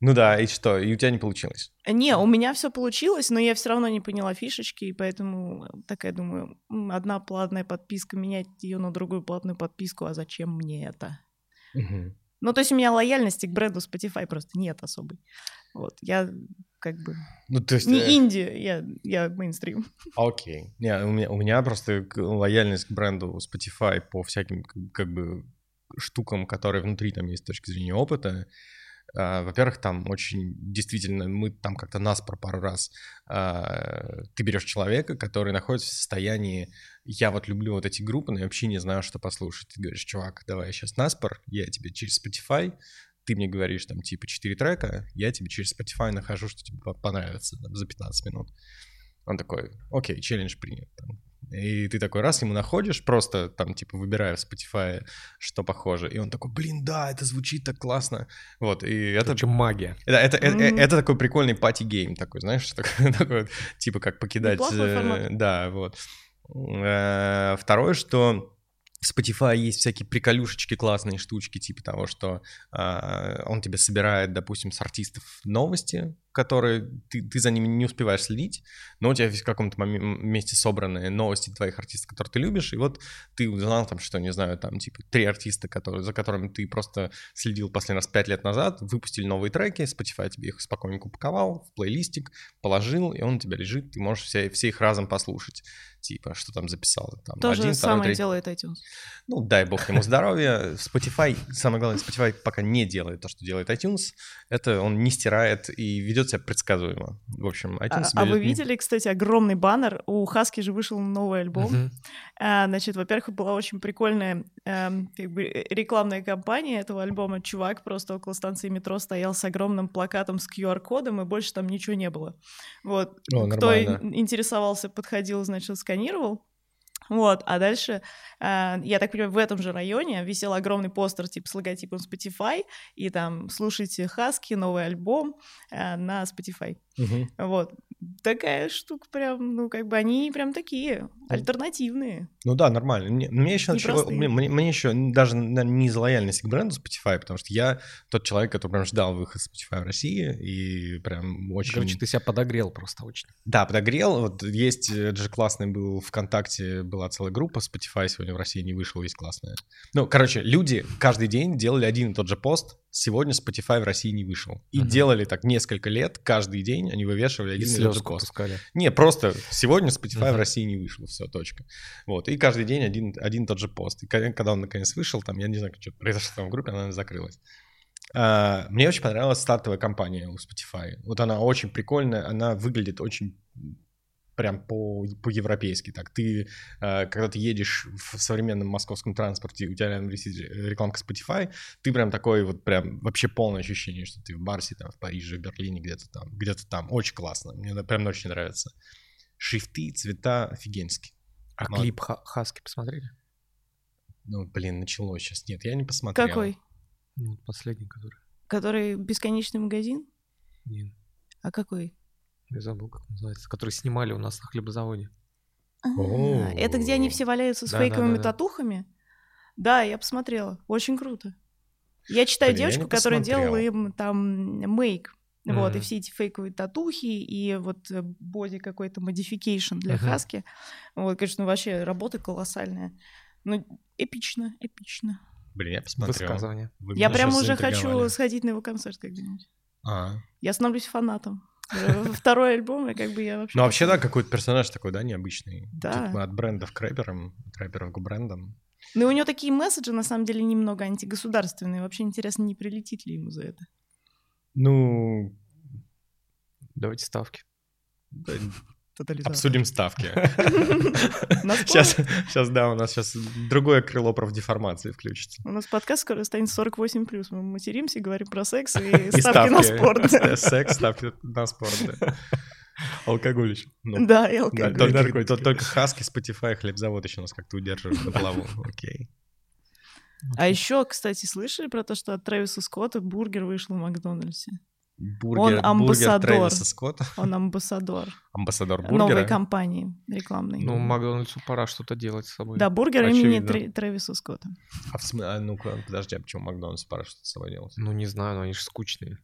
Ну да, и что, и у тебя не получилось? Не, у меня все получилось, но я все равно не поняла фишечки, и поэтому такая думаю, одна платная подписка, менять ее на другую платную подписку, а зачем мне это? Угу. Ну, то есть у меня лояльности к бренду Spotify просто нет особой. Вот, я... как бы ну, то есть, не э... инди, я, я мейнстрим. Окей. Okay. Yeah, у, меня, у меня просто лояльность к бренду Spotify по всяким как бы штукам, которые внутри там есть с точки зрения опыта. Uh, во-первых, там очень действительно, мы там как-то нас про пару раз, uh, ты берешь человека, который находится в состоянии, я вот люблю вот эти группы, но я вообще не знаю, что послушать. Ты говоришь, чувак, давай я сейчас наспор, я тебе через Spotify... Ты мне говоришь, там, типа, четыре трека, я тебе через Spotify нахожу, что тебе понравится там, за пятнадцать минут. Он такой, окей, челлендж принят. Там. И ты такой раз ему находишь, просто там, типа, выбирая в Spotify, что похоже. И он такой, блин, да, это звучит так классно. Вот, и это... Короче, магия. Это, это, mm-hmm. это, это такой прикольный пати-гейм такой, знаешь, такой, такой, типа, как покидать... Э, да, вот. Э, второе, что... В Spotify есть всякие приколюшечки, классные штучки, типа того, что э, он тебе собирает, допустим, с артистов новости, которые ты, ты за ними не успеваешь следить, но у тебя в каком-то моменте вместе собраны новости твоих артистов, которые ты любишь, и вот ты узнал там, что, не знаю, там типа три артиста, которые, за которыми ты просто следил последний раз пять лет назад, выпустили новые треки, Spotify тебе их спокойненько упаковал в плейлистик, положил, и он у тебя лежит, ты можешь все, все их разом послушать. Типа, что там записал? Там, то один, же второй, самое третий. Делает iTunes. Ну, дай бог ему здоровья. Spotify, самое главное, Spotify пока не делает то, что делает iTunes. Это он не стирает и ведет себя предсказуемо. В общем, iTunes... А, а вы видели, не... кстати, огромный баннер? У Хаски же вышел новый альбом. Uh-huh. А, значит, во-первых, была очень прикольная э, как бы рекламная кампания этого альбома. Чувак просто около станции метро стоял с огромным плакатом с ку ар-кодом, и больше там ничего не было. Вот. О, кто ин- интересовался, подходил, значит, скачал. Планировал. Вот, а дальше, э, я так понимаю, в этом же районе висел огромный постер типа с логотипом Spotify, и там «Слушайте Хаски, новый альбом э, на Spotify». Угу. Вот, такая штука прям, ну, как бы они прям такие, альтернативные. Ну да, нормально. Мне, мне, еще, мне, мне еще даже не из лояльности к бренду Spotify, потому что я тот человек, который прям ждал выход Spotify в России, и прям очень... Короче, ты себя подогрел просто очень. Да, подогрел. Вот есть, это же классный был ВКонтакте, была целая группа, Spotify сегодня в России не вышел, есть классная. Ну, короче, люди каждый день делали один и тот же пост, сегодня Spotify в России не вышел. И uh-huh. делали так несколько лет, каждый день они вывешивали один и тот же пост. Пускали. Не, просто сегодня Spotify uh-huh. в России не вышел, все, точка. Вот, и каждый день один, один и тот же пост. И когда он наконец вышел, там, я не знаю, что произошло там в группе, она закрылась. А, мне очень понравилась стартовая кампания у Spotify. Вот она очень прикольная, она выглядит очень... прям по, по-европейски так. Ты, э, когда ты едешь в современном московском транспорте, у тебя рядом висит рекламка Spotify, ты прям такой вот прям вообще полное ощущение, что ты в Барсе, там, в Париже, в Берлине, где-то там, где-то там. Очень классно. Мне прям очень нравится. Шрифты, цвета офигенские. А Мало... клип Хаски посмотрели? Ну, блин, началось сейчас. Нет, я не посмотрел. Какой? Ну, последний, который. Который «Бесконечный магазин»? Нет. А какой? Я забыл, как называется, который снимали у нас на хлебозаводе. Это где они все валяются с да, фейковыми да, да, татухами? Да. да, я посмотрела. Очень круто. Я читаю Блин, девочку, я которая делала им там мейк. Mm-hmm. Вот, и все эти фейковые татухи, и вот боди какой-то модификейшн для mm-hmm. Хаски. Вот, конечно, вообще работа колоссальная. Ну, эпично, эпично. Блин, я посмотрел. Высказывание. Вы я прям уже хочу сходить на его концерт как-нибудь. А-а. Я становлюсь фанатом. Второй альбом, и как бы я вообще... Ну, вообще, да, какой-то персонаж такой, да, необычный. Да. Типа от брендов к рэперам, от рэперов к брендам. Ну, и у него такие месседжи, на самом деле, немного антигосударственные. Вообще, интересно, не прилетит ли ему за это? Ну... Давайте ставки. Обсудим ставки. Сейчас, да, у нас сейчас другое крыло профдеформации включится. У нас подкаст скоро станет сорок восемь плюс. Мы материмся, говорим про секс и ставки на спорт. Секс, ставки на спорт, да. Алкоголь еще. Да, и алкоголь. Только Хаски, Spotify, хлебзавод еще нас как-то удерживают на плаву. Окей. А еще, кстати, слышали про то, что от Трэвиса Скотта бургер вышел в Макдональдсе? Бургер, он амбассадор. Бургер Трэвиса Скотта. Он амбассадор. Амбассадор бургера. Новой компании рекламной. Ну, Макдональдсу пора что-то делать с собой. Да, бургер Очевидно. имени Трэ- Трэвиса Скотта. А, в смысле, а ну-ка, подожди, а почему Макдональдсу пора что-то с собой делать? Ну, не знаю, но они же скучные.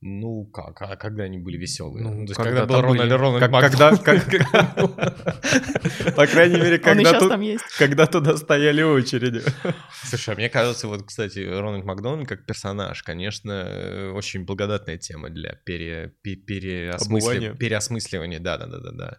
Ну как, а когда они были веселые? Ну, то есть, когда, когда был Рональд, были... Рональд Макдональд. По крайней мере, когда туда стояли очереди. Слушай, мне кажется, вот, кстати, Рональд Макдональд как персонаж, конечно, очень благодатная тема для переосмысливания. Да, да, да, да.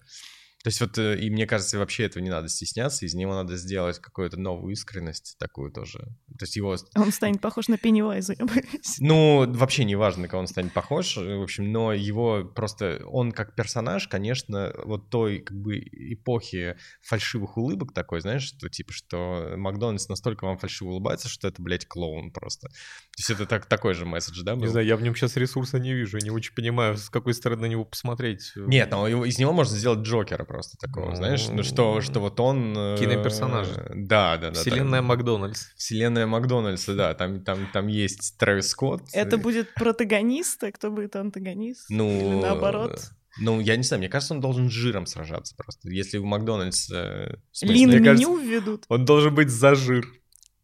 То есть вот, и мне кажется, вообще этого не надо стесняться, из него надо сделать какую-то новую искренность такую тоже. То есть его... Он станет похож на Пеннивайза, я боюсь. Ну, вообще не важно, на кого он станет похож, в общем, но его просто... Он как персонаж, конечно, вот той как бы эпохи фальшивых улыбок такой, знаешь, что типа, что Макдональдс настолько вам фальшиво улыбается, что это, блядь, клоун просто. То есть это так, такой же месседж, да? Был? Не знаю, я в нем сейчас ресурса не вижу, не очень понимаю, с какой стороны на него посмотреть. Нет, но из него можно сделать Джокера. Просто такого, ну, знаешь, ну, что, что вот он... Киноперсонаж. Э, да, да, да. Вселенная да, Макдональдс. Вселенная Макдональдса, да, там, там, там есть Трэвис Скотт. Это будет протагонист, а кто будет антагонист? Ну, или наоборот? Ну, я не знаю, мне кажется, он должен с жиром сражаться просто. Если в Макдональдс... Э, Лин меню кажется, введут. Он должен быть за жир.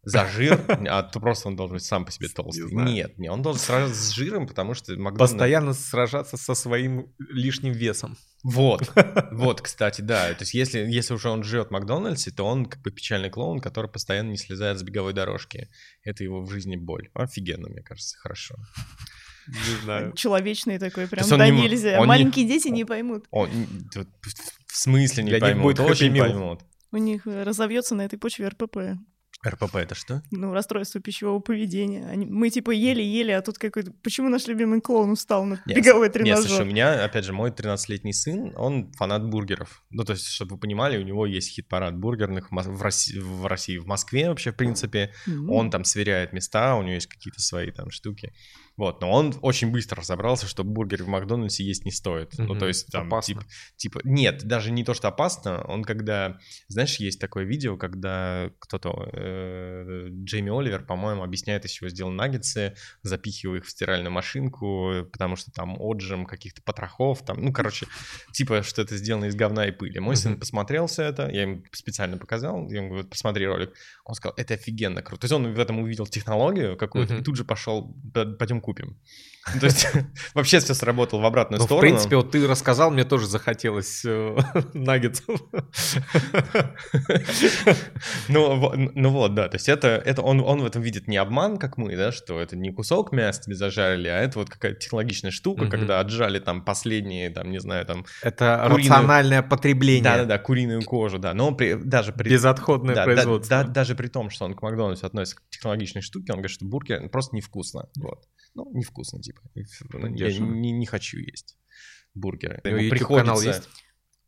за жир, а то просто он должен быть сам по себе толстый. Не нет, нет, он должен сражаться с жиром, потому что Макдональдс... Постоянно сражаться со своим лишним весом. Вот, вот, кстати, да. То есть если, если уже он живет в Макдональдсе, то он как бы печальный клоун, который постоянно не слезает с беговой дорожки. Это его в жизни боль. Офигенно, мне кажется, хорошо. Не знаю. Человечный такой, прям да не, нельзя. Маленькие не, дети не поймут. Он, он, в смысле не Для поймут? Очень не поймут. У них разовьется на этой почве РПП. РПП это что? Ну, расстройство пищевого поведения. Они, мы типа ели-ели, а тут какой-то... Почему наш любимый клоун устал на нет, беговой тренажер? Нет, слушай, у меня, опять же, мой тринадцатилетний сын, он фанат бургеров. Ну, то есть, чтобы вы понимали, у него есть хит-парад бургерных в России, в, России, в Москве вообще, в принципе. Mm-hmm. Он там сверяет места, у него есть какие-то свои там штуки. Вот, но он очень быстро разобрался, что бургер в Макдональдсе есть не стоит. Mm-hmm. Ну, то есть там типа, типа... Нет, даже не то, что опасно. Он когда... Знаешь, есть такое видео, когда кто-то... Э, Джейми Оливер, по-моему, объясняет, из чего сделаны наггетсы, запихивая их в стиральную машинку, потому что там отжим каких-то потрохов, там, ну, короче, типа, что это сделано из говна и пыли. Мой mm-hmm. сын посмотрел все это, я ему специально показал, я ему говорю, посмотри ролик. Он сказал, это офигенно круто. То есть он в этом увидел технологию какую-то mm-hmm. и тут же пошел, пойдем купим. То есть вообще все сработало в обратную сторону. В принципе, вот ты рассказал, мне тоже захотелось наггетсов. Ну вот, да, то есть это он в этом видит не обман, как мы, да, что это не кусок мяса тебе зажарили, а это вот какая-то технологичная штука, когда отжали там последние, там, не знаю, там... Это рациональное потребление. Да-да-да, куриную кожу, да, но даже при... Безотходное производство. Даже при том, что он к Макдональдсу относится к технологичной штуке, он говорит, что бургер просто невкусно, вот. Ну, невкусно, типа. Я не, не хочу есть бургеры. У него Ему приходится... есть?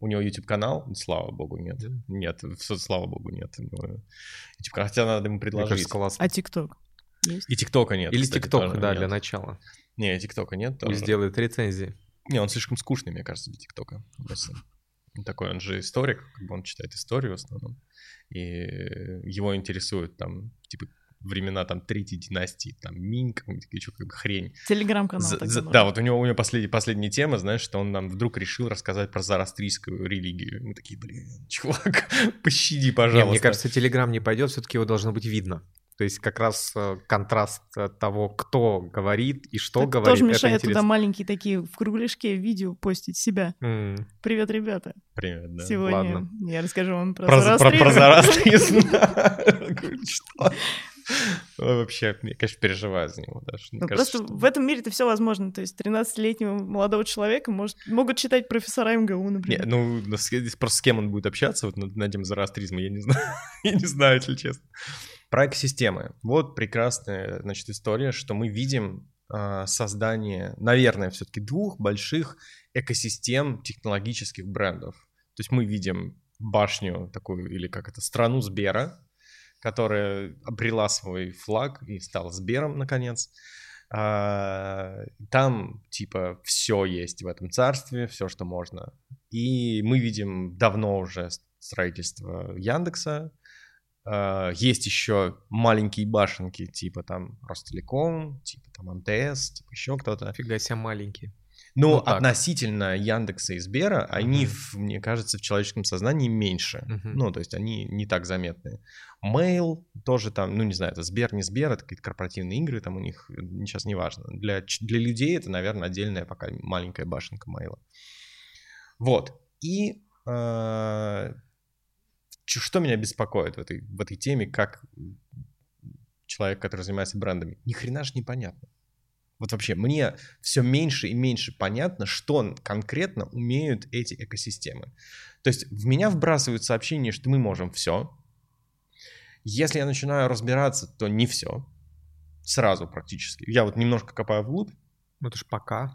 У него YouTube-канал? Слава богу, нет. Да. Нет, слава богу, нет. Хотя надо ему предложить. Кажется, а TikTok есть? И TikTok нет. Или кстати, TikTok, да, нет. Для начала. Не, TikTok нет. Тоже. Пусть делает рецензии. Не, он слишком скучный, мне кажется, для TikTok. Такой, он же историк, как бы он читает историю в основном. И его интересует там, типа, времена там третьей династии, там Минь, что как бы хрень. Телеграм-канал. За, за, да, вот у него, у него послед, последняя тема, знаешь, что он нам вдруг решил рассказать про зороастрийскую религию. Мы такие, блин, чувак, пощади, пожалуйста. Не, мне кажется, Телеграм не пойдет, все-таки его должно быть видно. То есть как раз контраст того, кто говорит и что так говорит. Тоже мешает туда маленькие такие в кругляшке видео постить себя. Mm. Привет, ребята. Привет, да. Сегодня ладно. Я расскажу вам про зороастризм. Про зороастризм. Что? Вообще, я, конечно, переживаю за него. Даже. Ну, кажется, просто что... в этом мире это все возможно. То есть тринадцатилетнего молодого человека может, могут читать профессора МГУ, например. Не, ну, просто с кем он будет общаться вот, на, на тему зороастризма, я не знаю, я не знаю, если честно. Про экосистемы. Вот прекрасная, значит, история, что мы видим э, создание, наверное, все-таки двух больших экосистем технологических брендов. То есть мы видим башню такую, или как это, страну Сбера, которая обрела свой флаг и стала Сбером, наконец. Там, типа, все есть в этом царстве, все, что можно. И мы видим давно уже строительство Яндекса. Есть еще маленькие башенки, типа там Ростелеком, типа там МТС, типа еще кто-то. Фига себе маленькие. Ну, ну относительно Яндекса и Сбера, uh-huh. они, в, мне кажется, в человеческом сознании меньше. Uh-huh. Ну, то есть они не так заметны. Mail тоже там, ну, не знаю, это Сбер, не Сбер, это какие-то корпоративные игры, там у них сейчас не важно. Для, для людей это, наверное, отдельная пока маленькая башенка Mail. Вот. И э, что меня беспокоит в этой, в этой теме, как человек, который занимается брендами? Ни хрена же непонятно. Вот вообще мне все меньше и меньше понятно, что конкретно умеют эти экосистемы. То есть в меня вбрасывают сообщение, что мы можем все. Если я начинаю разбираться, то не все. Сразу практически. Я вот немножко копаю вглубь. Ну это ж пока.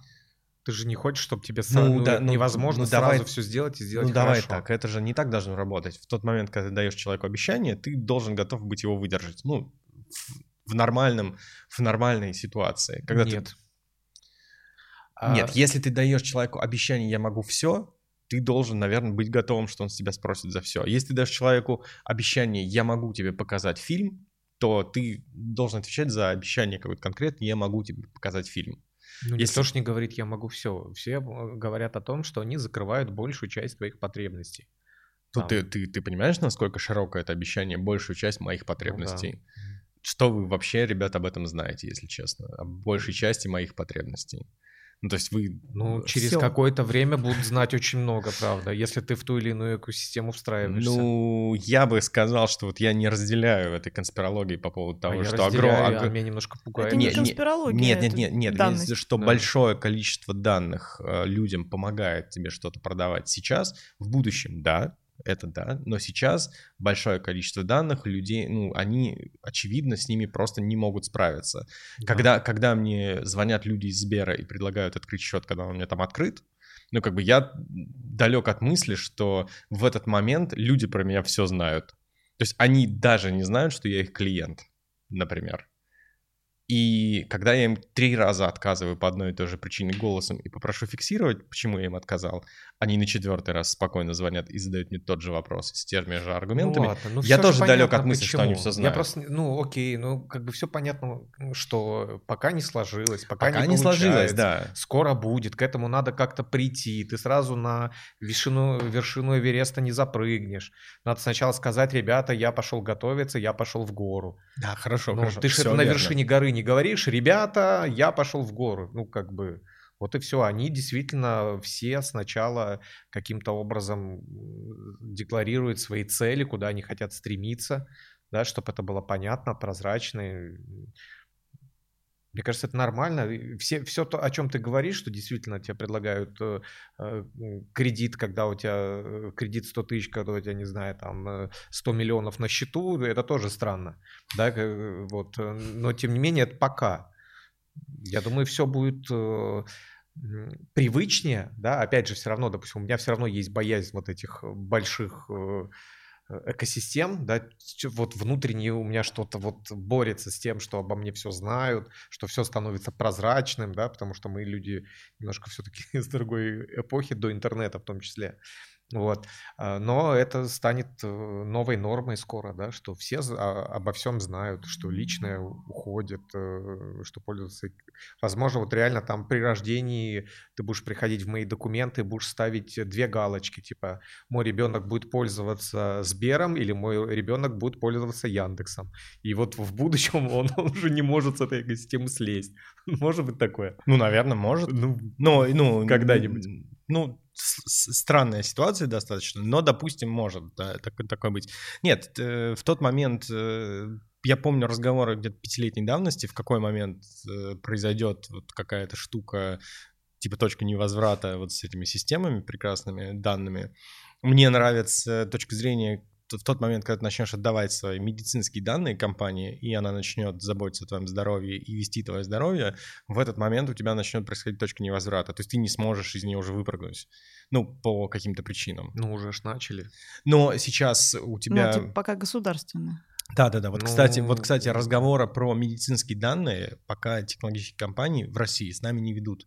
Ты же не хочешь, чтобы тебе сразу, ну, ну, да, невозможно ну, сразу давай, все сделать и сделать ну, хорошо. Ну давай так, это же не так должно работать. В тот момент, когда ты даешь человеку обещание, ты должен готов быть его выдержать. Ну, В, нормальном, в нормальной ситуации. Когда Нет. Ты... А... Нет, если ты даешь человеку обещание «я могу все», ты должен, наверное, быть готовым, что он с тебя спросит за все. Если ты дашь человеку обещание «я могу тебе показать фильм», то ты должен отвечать за обещание какое-то конкретное «я могу тебе показать фильм». Ну, если уж не говорит «я могу все», все говорят о том, что они закрывают большую часть твоих потребностей. Тут ты, ты, ты понимаешь, насколько широкое это обещание «большую часть моих потребностей». Ну, да. что вы вообще, ребята, об этом знаете, если честно, о большей части моих потребностей? Ну, то есть вы... Ну, через Все. какое-то время будут знать очень много, правда, если ты в ту или иную экосистему встраиваешься. Ну, я бы сказал, что вот я не разделяю этой конспирологии по поводу того, а что огромное... А меня немножко пугает. Это не нет, конспирология, нет, нет, нет, нет, нет, что да. большое количество данных людям помогает тебе что-то продавать сейчас, в будущем, да. Это да, но сейчас большое количество данных людей, ну, они, очевидно, с ними просто не могут справиться. Да. Когда, когда мне звонят люди из Сбера и предлагают открыть счет, когда он у меня там открыт, ну, как бы я далек от мысли, что в этот момент люди про меня все знают. То есть они даже не знают, что я их клиент, например. И когда я им три раза отказываю по одной и той же причине голосом и попрошу фиксировать, почему я им отказал, они на четвертый раз спокойно звонят и задают мне тот же вопрос с теми же аргументами. Ну, ладно, ну, я тоже понятно, далек от мысли, почему. Что они все знают. Я просто, ну окей, ну как бы все понятно, что пока не сложилось, пока, пока не, не сложилось, да. Скоро будет, к этому надо как-то прийти. Ты сразу на вершину, вершину Эвереста не запрыгнешь. Надо сначала сказать, ребята, я пошел готовиться, я пошел в гору. Да, хорошо, ну, хорошо. Ты же на верно. вершине горы не говоришь, ребята, я пошел в гору. Ну, как бы, вот и все. Они действительно все сначала каким-то образом декларируют свои цели, куда они хотят стремиться, да, чтобы это было понятно, прозрачно. Мне кажется, это нормально. Все, все то, о чем ты говоришь, что действительно тебе предлагают э, кредит, когда у тебя кредит сто тысяч, когда у тебя, не знаю, там сто миллионов на счету, это тоже странно. Да? Вот. Но, тем не менее, это пока. Я думаю, все будет э, привычнее. Да? Опять же, все равно, допустим, у меня все равно есть боязнь вот этих больших... Э, экосистем, да, вот внутренне у меня что-то вот борется с тем, что обо мне все знают, что все становится прозрачным, да, потому что мы люди немножко все-таки с другой эпохи, до интернета в том числе, вот, но это станет новой нормой скоро, да, что все обо всем знают, что личное уходит, что пользуются, возможно, вот реально там при рождении ты будешь приходить в мои документы, будешь ставить две галочки, типа мой ребенок будет пользоваться Сбером или мой ребенок будет пользоваться Яндексом, и вот в будущем он, он уже не может с этой экосистемы слезть, может быть такое? Ну, наверное, может, ну, но, ну когда-нибудь. Ну, странная ситуация достаточно, но, допустим, может, да, так, такое быть. Нет, в тот момент, я помню разговоры где-то пятилетней давности, в какой момент произойдет вот какая-то штука, типа точка невозврата вот с этими системами, прекрасными данными. Мне нравится точка зрения в тот момент, когда ты начнешь отдавать свои медицинские данные компании, и она начнет заботиться о твоем здоровье и вести твое здоровье, в этот момент у тебя начнет происходить точка невозврата. То есть ты не сможешь из нее уже выпрыгнуть. Ну, по каким-то причинам. Ну, уже ж начали. Но сейчас у тебя... Ну, типа, пока государственное. Да-да-да. Вот, ну... кстати, вот, кстати, разговора про медицинские данные пока технологические компании в России с нами не ведут.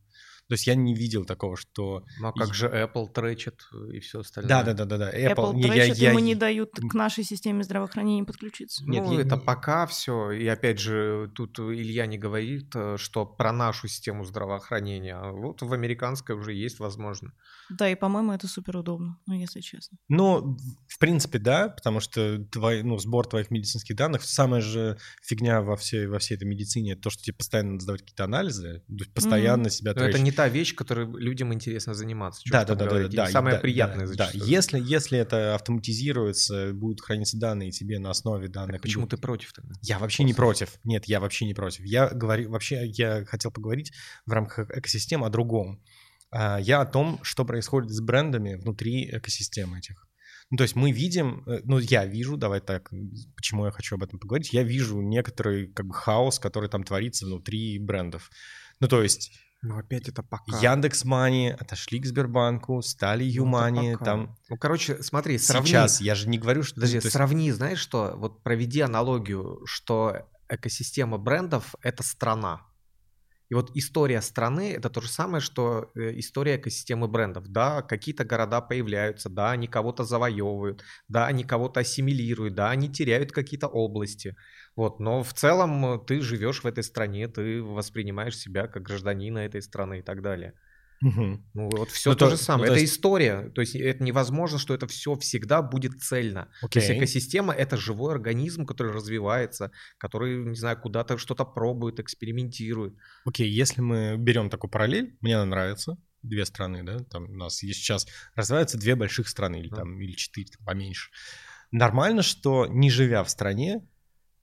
То есть я не видел такого, что... Ну, а как и... же Apple трэчит и все остальное? Да-да-да. Apple, Apple трэчит, я... ему не дают к нашей системе здравоохранения подключиться. Нет, ну, я... это пока все. И опять же, тут Илья не говорит, что про нашу систему здравоохранения. А вот в американской уже есть, возможно. Да, и, по-моему, это суперудобно, ну, если честно. Ну, в принципе, да, потому что твой, ну, сбор твоих медицинских данных, самая же фигня во всей, во всей этой медицине, то, что тебе постоянно надо сдавать какие-то анализы, постоянно mm-hmm. себя трэчить. Та вещь, которой людям интересно заниматься. Да, да, да, да, да. Самое да, приятное да, зачастую. Да. Если, если это автоматизируется, будут храниться данные тебе на основе данных. Так почему будут... ты против тогда? Я вообще Просто. не против. Нет, я вообще не против. Я говорю, вообще я хотел поговорить в рамках экосистемы о другом. Я о том, что происходит с брендами внутри экосистемы этих. Ну, то есть мы видим, ну, я вижу, давай так, почему я хочу об этом поговорить, я вижу некоторый как бы хаос, который там творится внутри брендов. Ну, то есть... Но опять это пока. Яндекс.Мани отошли к Сбербанку, стали Юмани. Ну, там... ну короче, смотри, сравни. Сейчас, я же не говорю, что... Подожди, есть... сравни, знаешь что, вот проведи аналогию, что экосистема брендов — это страна. И вот история страны — это то же самое, что история экосистемы брендов. Да, какие-то города появляются, да, они кого-то завоевывают, да, они кого-то ассимилируют, да, они теряют какие-то области. Вот, но в целом ты живешь в этой стране, ты воспринимаешь себя как гражданина этой страны и так далее. Угу. Ну, вот все ну, то, то же самое. Ну, это то есть... история. То есть это невозможно, что это все всегда будет цельно. Okay. То есть экосистема – это живой организм, который развивается, который, не знаю, куда-то что-то пробует, экспериментирует. Окей, okay, если мы берем такую параллель, мне она нравится, две страны, да, там у нас есть сейчас развиваются две больших страны, или, там, mm. или четыре, там, поменьше. Нормально, что не живя в стране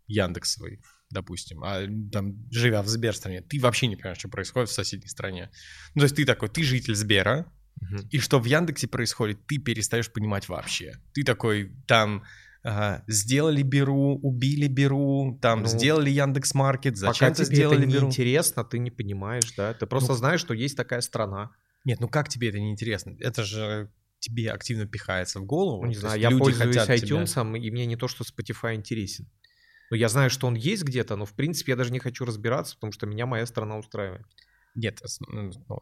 Яндексовой, допустим, а там, живя в Сберстране, ты вообще не понимаешь, что происходит в соседней стране. Ну, то есть ты такой, ты житель Сбера, uh-huh. и что в Яндексе происходит, ты перестаешь понимать вообще. Ты такой, там, а, сделали Беру, убили Беру, там, ну, сделали Яндекс.Маркет, зачем-то сделали Беру. Пока тебе это неинтересно, ты не понимаешь, да? Ты просто ну, знаешь, что есть такая страна. Нет, ну как тебе это неинтересно? Это же... тебе активно пихается в голову. Не знаю, я пользуюсь iTunes, и мне не то, что Spotify интересен. Но я знаю, что он есть где-то, но в принципе я даже не хочу разбираться, потому что меня моя страна устраивает. Нет,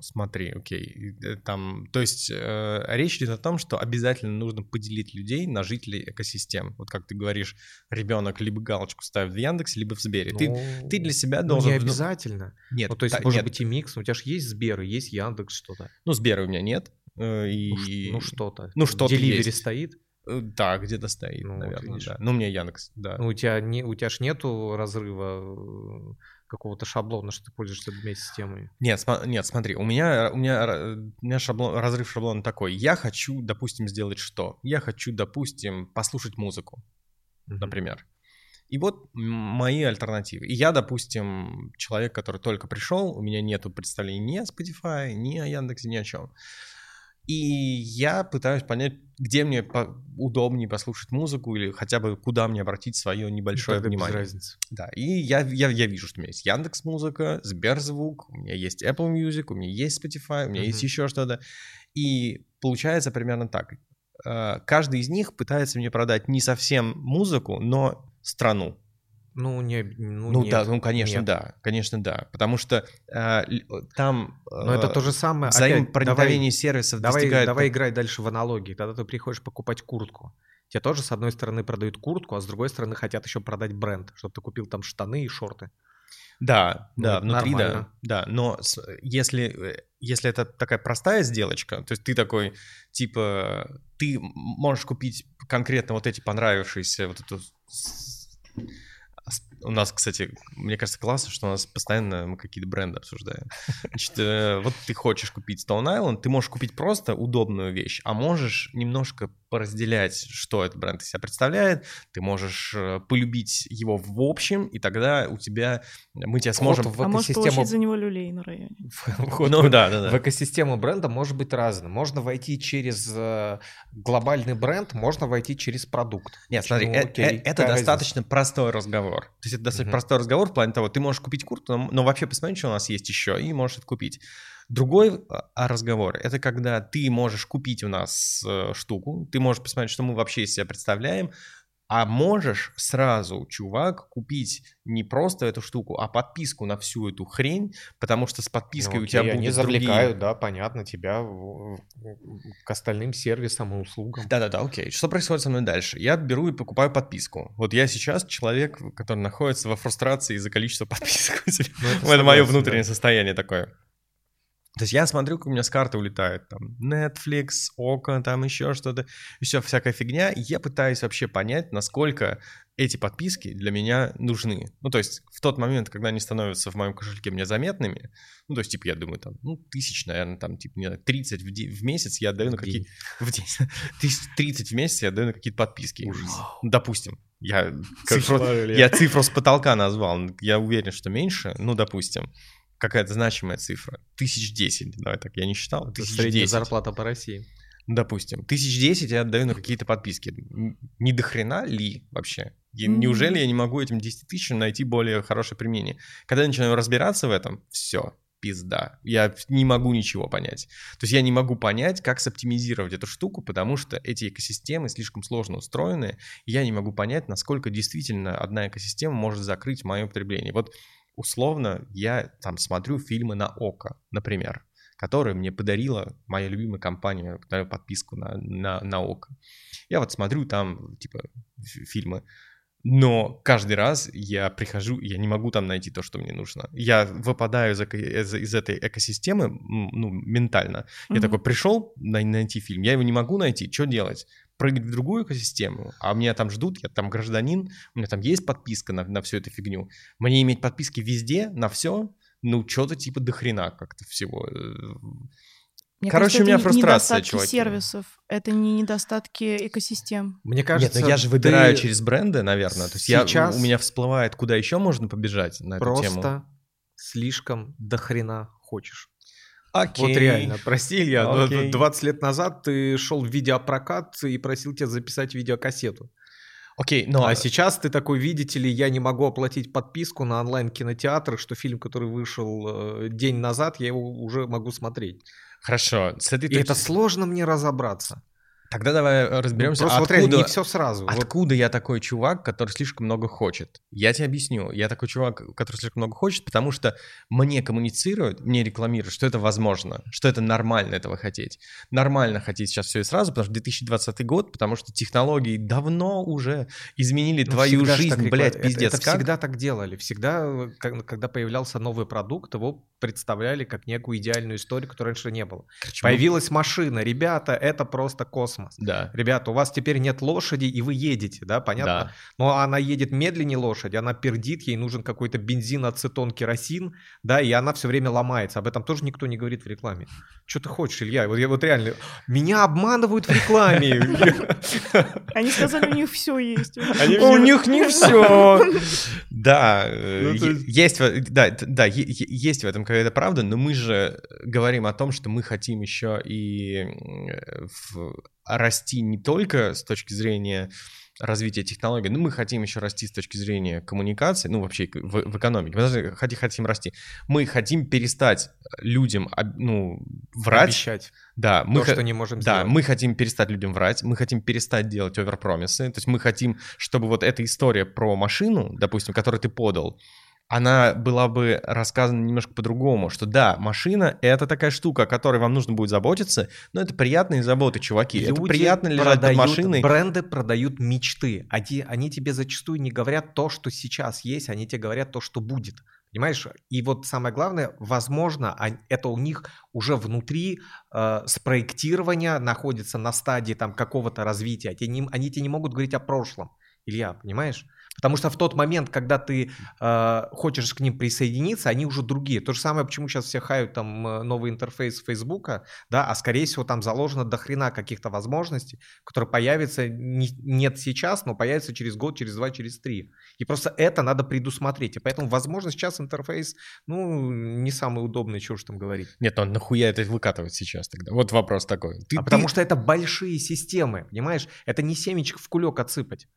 смотри, окей. Там, то есть э, речь идет о том, что обязательно нужно поделить людей на жителей экосистем. Вот как ты говоришь, ребенок либо галочку ставит в Яндексе, либо в Сбере. Ну, ты, ты для себя должен... Ну, не обязательно. Нет. Ну, то есть, та, может нет. быть, и микс. У тебя же есть Сбер, есть Яндекс, что-то. Ну, Сбера у меня нет. И... Ну, что-то. Ну, что-то Delivery есть. Стоит? Да, где-то стоит, ну, наверное, да. Ну, у меня Яндекс, да. Ну, у тебя, не, у тебя ж нету разрыва какого-то шаблона, что ты пользуешься двумя системами? Нет, см- нет смотри, у меня, у меня, у меня шаблон, разрыв шаблона такой. Я хочу, допустим, сделать что? Я хочу, допустим, послушать музыку, mm-hmm. например. И вот мои альтернативы. И я, допустим, человек, который только пришел, у меня нету представления ни о Spotify, ни о Яндексе, ни о чем. И я пытаюсь понять, где мне удобнее послушать музыку или хотя бы куда мне обратить свое небольшое это внимание. Без разницы. Да, и я, я, я вижу, что у меня есть Яндекс.Музыка, Сберзвук, у меня есть Apple Music, у меня есть Spotify, у меня uh-huh. есть еще что-то. И получается примерно так. Каждый из них пытается мне продать не совсем музыку, но страну. Ну, не, ну, ну нет, да, ну конечно, нет. да, конечно, да, потому что э, там э, но это то же самое. Взаимопроникновение опять, давай, сервисов давай, достигает... Давай играй дальше в аналогии, когда ты приходишь покупать куртку. Тебе тоже с одной стороны продают куртку, а с другой стороны хотят еще продать бренд, чтобы ты купил там штаны и шорты. Да, ну, да, внутри, да, да, но с, если, если это такая простая сделочка, то есть ты такой, типа, ты можешь купить конкретно вот эти понравившиеся, вот эту... У нас, кстати, мне кажется, классно, что у нас постоянно мы какие-то бренды обсуждаем. Значит, э, вот ты хочешь купить Stone Island, ты можешь купить просто удобную вещь, а можешь немножко поразделять, что этот бренд из себя представляет, ты можешь полюбить его в общем, и тогда у тебя... Мы тебя сможем в экосистему... А можешь получить за него люлей на районе. Ну да, да, да. В экосистему бренда может быть разным. Можно войти через глобальный бренд, можно войти через продукт. Нет, смотри, это достаточно простой разговор. То есть это достаточно mm-hmm. простой разговор в плане того, ты можешь купить куртку, но, но вообще посмотри, что у нас есть еще, и можешь это купить. Другой разговор – это когда ты можешь купить у нас э, штуку, ты можешь посмотреть, что мы вообще из себя представляем, а можешь сразу, чувак, купить не просто эту штуку, а подписку на всю эту хрень, потому что с подпиской ну, окей, у тебя будут другие... Они завлекают, да, понятно, тебя к остальным сервисам и услугам. Да-да-да, окей. Что происходит со мной дальше? Я беру и покупаю подписку. Вот я сейчас человек, который находится во фрустрации из-за количества подписок. Это мое внутреннее состояние такое. То есть я смотрю, как у меня с карты улетает там Netflix, Окко, там еще что-то, еще всякая фигня. И я пытаюсь вообще понять, насколько эти подписки для меня нужны. Ну, то есть в тот момент, когда они становятся в моем кошельке мне заметными, ну, то есть, типа, я думаю, там, ну, тысяч, наверное, там, типа, не знаю, тридцать в, де- в месяц я отдаю на какие-то... В день. тридцать в месяц я отдаю на какие-то подписки. Допустим. Я цифру с потолка назвал. Я уверен, что меньше. Ну, допустим. Какая-то значимая цифра. Тысяч десять. Давай так, я не считал. Это средняя зарплата по России. Допустим. Тысяч десять я отдаю на какие-то подписки. Не до хрена ли вообще? Я, mm-hmm. Неужели я не могу этим десять тысячам найти более хорошее применение? Когда я начинаю разбираться в этом, все, пизда. Я не могу ничего понять. То есть я не могу понять, как соптимизировать эту штуку, потому что эти экосистемы слишком сложно устроены. И я не могу понять, насколько действительно одна экосистема может закрыть мое потребление. Вот условно, я там смотрю фильмы на Окко, например, которые мне подарила моя любимая компания, подарила подписку на, на, на Окко. Я вот смотрю там, типа, ф- фильмы Но каждый раз я прихожу, я не могу там найти то, что мне нужно. Я выпадаю из, из, из этой экосистемы, ну, ментально. Mm-hmm. Я такой пришел най- найти фильм, я его не могу найти, что делать? Прыгать в другую экосистему, а меня там ждут, я там гражданин, у меня там есть подписка на, на всю эту фигню. Мне иметь подписки везде, на все, ну, что-то типа дохрена как-то всего. Мне Короче, кажется, у меня это фрустрация, недостатки чуваки. Сервисов, это не недостатки экосистем. Мне кажется, нет, но я же выбираю ты... через бренды, наверное. То есть сейчас я, у меня всплывает, куда еще можно побежать на эту тему. Просто слишком дохрена хочешь. Окей. Вот реально, прости, Илья, двадцать лет назад ты шел в видеопрокат и просил тебя записать видеокассету. Окей, но... А сейчас ты такой, видите ли, я не могу оплатить подписку на онлайн-кинотеатр, что фильм, который вышел день назад, я его уже могу смотреть. Хорошо. С этой точки... И это сложно мне разобраться. Тогда давай разберемся, ну, просто откуда, вот не все сразу. Откуда вот. Я такой чувак, который слишком много хочет. Я тебе объясню. Я такой чувак, который слишком много хочет, потому что мне коммуницируют, мне рекламируют, что это возможно, что это нормально этого хотеть. Нормально хотеть сейчас все и сразу, потому что две тысячи двадцатый год, потому что технологии давно уже изменили, ну, твою жизнь, блядь, реклам... пиздец. Это, это всегда так делали. Всегда, когда появлялся новый продукт, его представляли как некую идеальную историю, которой раньше не было. Почему? Появилась машина. Ребята, это просто космос. Да. Ребята, у вас теперь нет лошади, и вы едете, да, понятно? Да. Но она едет медленнее лошади, она пердит, ей нужен какой-то бензин, ацетон, керосин, да, и она все время ломается. Об этом тоже никто не говорит в рекламе. Что ты хочешь, Илья? Вот я вот реально... Меня обманывают в рекламе. Они сказали, у них все есть. У них не все. Да, есть в этом какая-то правда, но мы же говорим о том, что мы хотим еще и... расти не только с точки зрения развития технологий, но мы хотим еще расти с точки зрения коммуникации, ну вообще в, в экономике, мы даже хотим, хотим расти. Мы хотим перестать людям, ну, врать. Обещать. Да, мы, то, х... что не можем да, сделать. Мы хотим перестать людям врать, мы хотим перестать делать оверпромисы, то есть мы хотим, чтобы вот эта история про машину, допустим, которую ты подал, она была бы рассказана немножко по-другому, что да, машина — это такая штука, о которой вам нужно будет заботиться, но это приятные заботы, чуваки. Люди это приятно лежать над машиной. Бренды продают мечты. Они, они тебе зачастую не говорят то, что сейчас есть, они тебе говорят то, что будет. Понимаешь? И вот самое главное, возможно, это у них уже внутри э, спроектирования находится на стадии там, какого-то развития. Они, они тебе не могут говорить о прошлом, Илья, понимаешь? Потому что в тот момент, когда ты э, хочешь к ним присоединиться, они уже другие. То же самое, почему сейчас все хают там новый интерфейс Фейсбука, да, а скорее всего там заложено до хрена каких-то возможностей, которые появятся не, нет сейчас, но появятся через год, через два, через три. И просто это надо предусмотреть. И поэтому, возможно, сейчас интерфейс, ну, не самый удобный, чего уж там говорить. Нет, он нахуя это выкатывает сейчас тогда? Вот вопрос такой. Ты, а ты... Потому что это большие системы, понимаешь? Это не семечек в кулек отсыпать.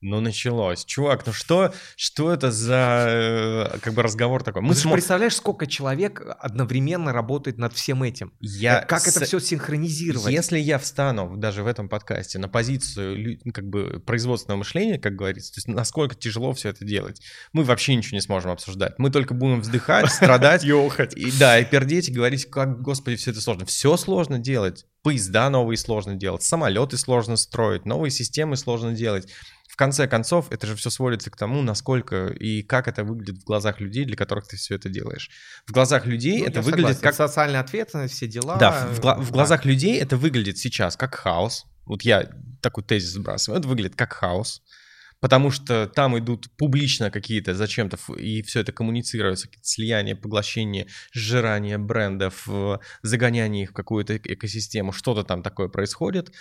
Ну, началось. Чувак, ну что, что это за как бы разговор такой? Мы Ты см... представляешь, сколько человек одновременно работает над всем этим? Я... Как С... это все синхронизировать? Если я встану даже в этом подкасте на позицию как бы производственного мышления, как говорится, то есть насколько тяжело все это делать, мы вообще ничего не сможем обсуждать. Мы только будем вздыхать, страдать, ёхать. Да, и пердеть, и говорить, как, господи, все это сложно. Все сложно делать. Поезда новые сложно делать, самолеты сложно строить, новые системы сложно делать. В конце концов, это же все сводится к тому, насколько и как это выглядит в глазах людей, для которых ты все это делаешь. В глазах людей ну, это выглядит согласен. Как... Социальная ответственность, все дела. Да, в, гла... да. в глазах людей это выглядит сейчас как хаос. Вот я такой тезис сбрасываю. Это выглядит как хаос. Потому что там идут публично какие-то зачем-то, и все это коммуницируется, какие-то слияния, поглощения, сжирание брендов, загоняние их в какую-то экосистему, что-то там такое происходит.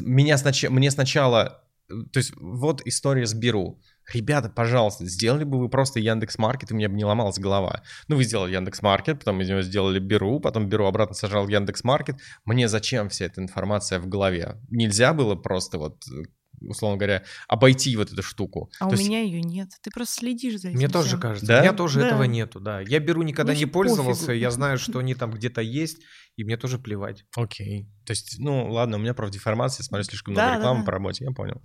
Меня снач... Мне сначала... То есть вот история с Беру. Ребята, пожалуйста, сделали бы вы просто Яндекс.Маркет, и мне бы не ломалась голова. Ну, вы сделали Яндекс.Маркет, потом из него сделали Беру, потом Беру обратно сажал в Яндекс.Маркет. Мне зачем вся эта информация в голове? Нельзя было просто вот... условно говоря, обойти вот эту штуку. А То у есть... меня ее нет. Ты просто следишь за этим. Мне всем. Тоже кажется. Да? У меня тоже да. этого нету, да. Я Беру никогда мне не пользовался, пофигу. Я знаю, что они там где-то есть, и мне тоже плевать. Окей. Okay. То есть, ну, ладно, у меня профдеформация, смотрю слишком да, много рекламы да, да. по работе, я понял.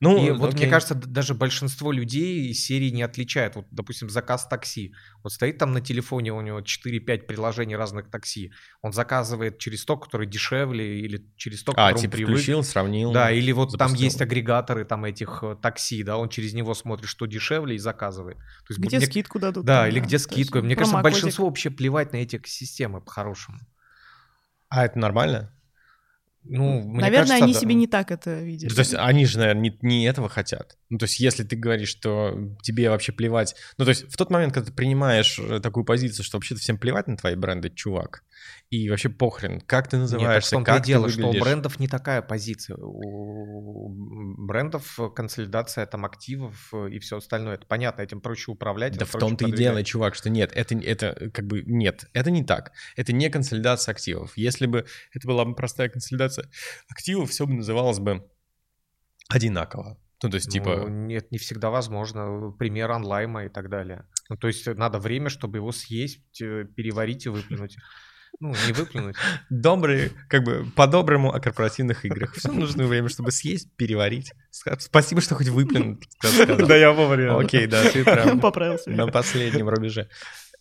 Ну, и вот okay. мне кажется, даже большинство людей из серии не отличает. Вот, допустим, заказ такси. Вот стоит там на телефоне, у него четыре-пять приложений разных такси. Он заказывает через то, который дешевле, или через то, который а, типа привык. А, типа включил, сравнил. Да, или вот запустил. Там есть агрегаторы там этих такси, да, он через него смотрит, что дешевле, и заказывает. То есть, где мне... скидку дадут. Да, да, или где скидку. Мне кажется, большинство вообще плевать на эти системы по-хорошему. А это нормально? Ну, мне наверное, кажется, они да. себе не так это видят. То есть они же, наверное, не, не этого хотят. Ну, то есть если ты говоришь, что тебе вообще плевать... Ну, то есть в тот момент, когда ты принимаешь такую позицию, что вообще-то всем плевать на твои бренды, чувак, и вообще похрен, как ты называешься, как ты выглядишь. Нет, в том-то и дело, что у брендов не такая позиция. У брендов консолидация там активов и все остальное. Это понятно, этим проще управлять. Да в том-то и дело, чувак, что нет, это, это как бы нет, это не так. Это не консолидация активов. Если бы это была бы простая консолидация активов, все бы называлось бы одинаково. Ну, то есть, типа... Ну, нет, не всегда возможно. Пример онлайма и так далее. Ну, то есть, надо время, чтобы его съесть, переварить и выплюнуть. Ну, не выплюнуть. Добрые, как бы, по-доброму о корпоративных играх. Все нужно время, чтобы съесть, переварить. Спасибо, что хоть выплюнуть. Да, я вовремя. Окей, да, ты прям поправился на последнем рубеже.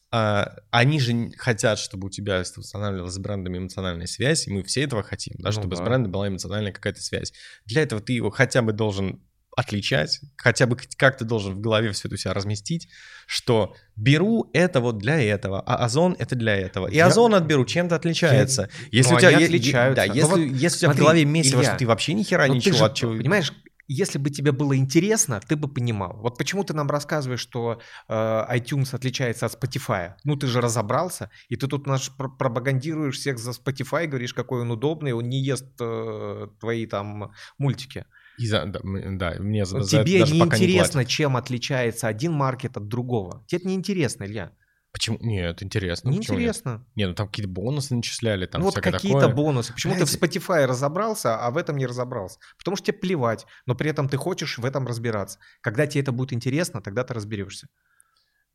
Они же хотят, чтобы у тебя устанавливалась с брендами эмоциональная связь, и мы все этого хотим, да, ну чтобы да. с брендом была эмоциональная какая-то связь. Для этого ты его хотя бы должен отличать, хотя бы как ты должен в голове все это у себя разместить, что Беру это вот для этого, а Озон это для этого. И я... Озон от Беру чем-то отличается. Я... Если, ну, у тебя... отличаются. Да, если, вот, если смотри, у тебя в голове месиво, Илья, что ты вообще ни хера ну, ничего... Же, от чего... Понимаешь, если бы тебе было интересно, ты бы понимал. Вот почему ты нам рассказываешь, что э, iTunes отличается от Spotify? Ну, ты же разобрался, и ты тут наш пропагандируешь всех за Spotify, говоришь, какой он удобный, он не ест э, твои там мультики. И за, да, да, мне за, за тебе это даже не пока интересно, не чем отличается один маркет от другого. Тебе это не интересно, Илья. Почему? Нет, интересно. Не почему интересно. Нет? Нет, ну там какие-то бонусы начисляли, там ну, всякое вот какие-то такое. Бонусы. Почему Знаете? Ты в Spotify разобрался, а в этом не разобрался? Потому что тебе плевать, но при этом ты хочешь в этом разбираться. Когда тебе это будет интересно, тогда ты разберешься.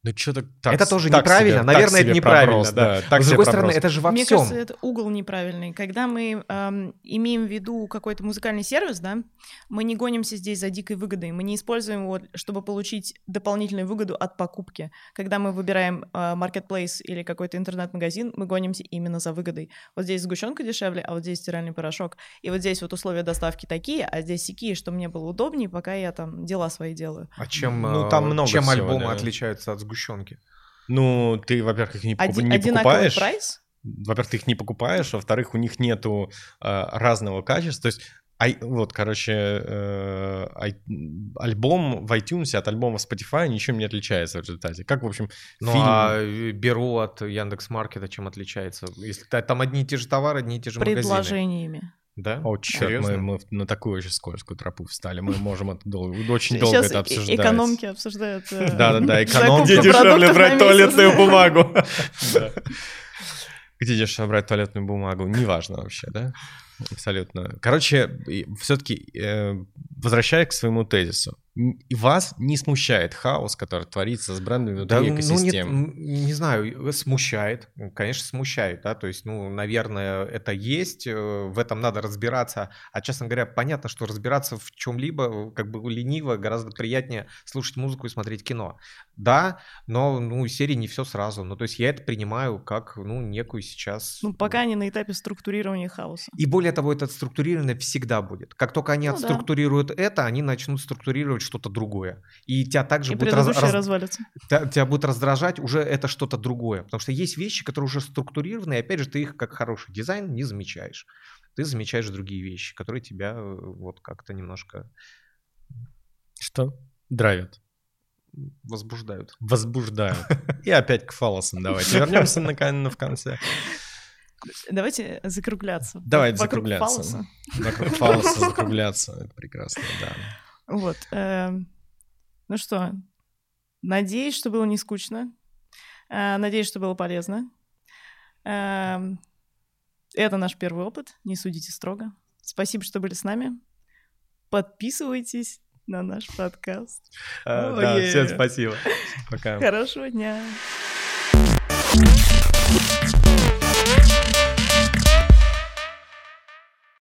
Ну, что-то так, это тоже так неправильно. Себе, Наверное, это неправильно. Проброс, да. Да, с другой проброс. Стороны, это же во Мне всем. Мне кажется, это угол неправильный. Когда мы эм, имеем в виду какой-то музыкальный сервис, да, мы не гонимся здесь за дикой выгодой. Мы не используем его, чтобы получить дополнительную выгоду от покупки. Когда мы выбираем маркетплейс э, или какой-то интернет-магазин, мы гонимся именно за выгодой. Вот здесь сгущенка дешевле, а вот здесь стиральный порошок. И вот здесь вот условия доставки такие, а здесь сякие, что мне было удобнее, пока я там дела свои делаю. А чем, ну, там много чем всего, альбомы да. отличаются от сгущенки? Сгущенки. Ну, ты, во-первых, их не, покуп... Один, не покупаешь. Прайс? Во-первых, ты их не покупаешь, а во-вторых, у них нету э, разного качества. То есть, ай, вот, короче, э, ай, альбом в iTunes от альбома в Spotify ничем не отличается в результате. Как, в общем, ну, фильм... а Беру от Яндекс.Маркета чем отличается? Если там одни и те же товары, одни и те же магазины. Предложениями. Да? О, черт, мы, мы на такую еще скользкую тропу встали. Мы можем это долго, очень долго сейчас это обсуждать. Сейчас экономки обсуждают. Да-да-да, экономки. Где дешевле брать туалетную бумагу? Где дешевле брать туалетную бумагу? Неважно вообще, да? Абсолютно. Короче, все-таки возвращаясь к своему тезису. И вас не смущает хаос, который творится с брендами внутри да, экосистемы? Ну, не, не знаю, смущает, конечно, смущает, да, то есть, ну, наверное, это есть, в этом надо разбираться, а, честно говоря, понятно, что разбираться в чем-либо, как бы лениво, гораздо приятнее слушать музыку и смотреть кино, да, но, ну, серии не все сразу, ну, то есть, я это принимаю как, ну, некую сейчас... Ну, пока они на этапе структурирования хаоса. И более того, это отструктурировано всегда будет, как только они ну, отструктурируют да. это, они начнут структурировать что-то другое. И тебя также и будет, раз... раз... тебя, тебя будет раздражать уже это что-то другое. Потому что есть вещи, которые уже структурированы, и опять же ты их как хороший дизайн не замечаешь. Ты замечаешь другие вещи, которые тебя вот как-то немножко... Что? Драйвят. Возбуждают. Возбуждают. И опять к фалосам давайте вернемся наконец в конце. Давайте закругляться. Давайте закругляться. Вокруг фалоса закругляться. Это прекрасно, да. Вот. Ну что, надеюсь, что было не скучно. Надеюсь, что было полезно. Это наш первый опыт. Не судите строго. Спасибо, что были с нами. Подписывайтесь на наш подкаст. А, да, всем спасибо. Пока. Хорошего дня.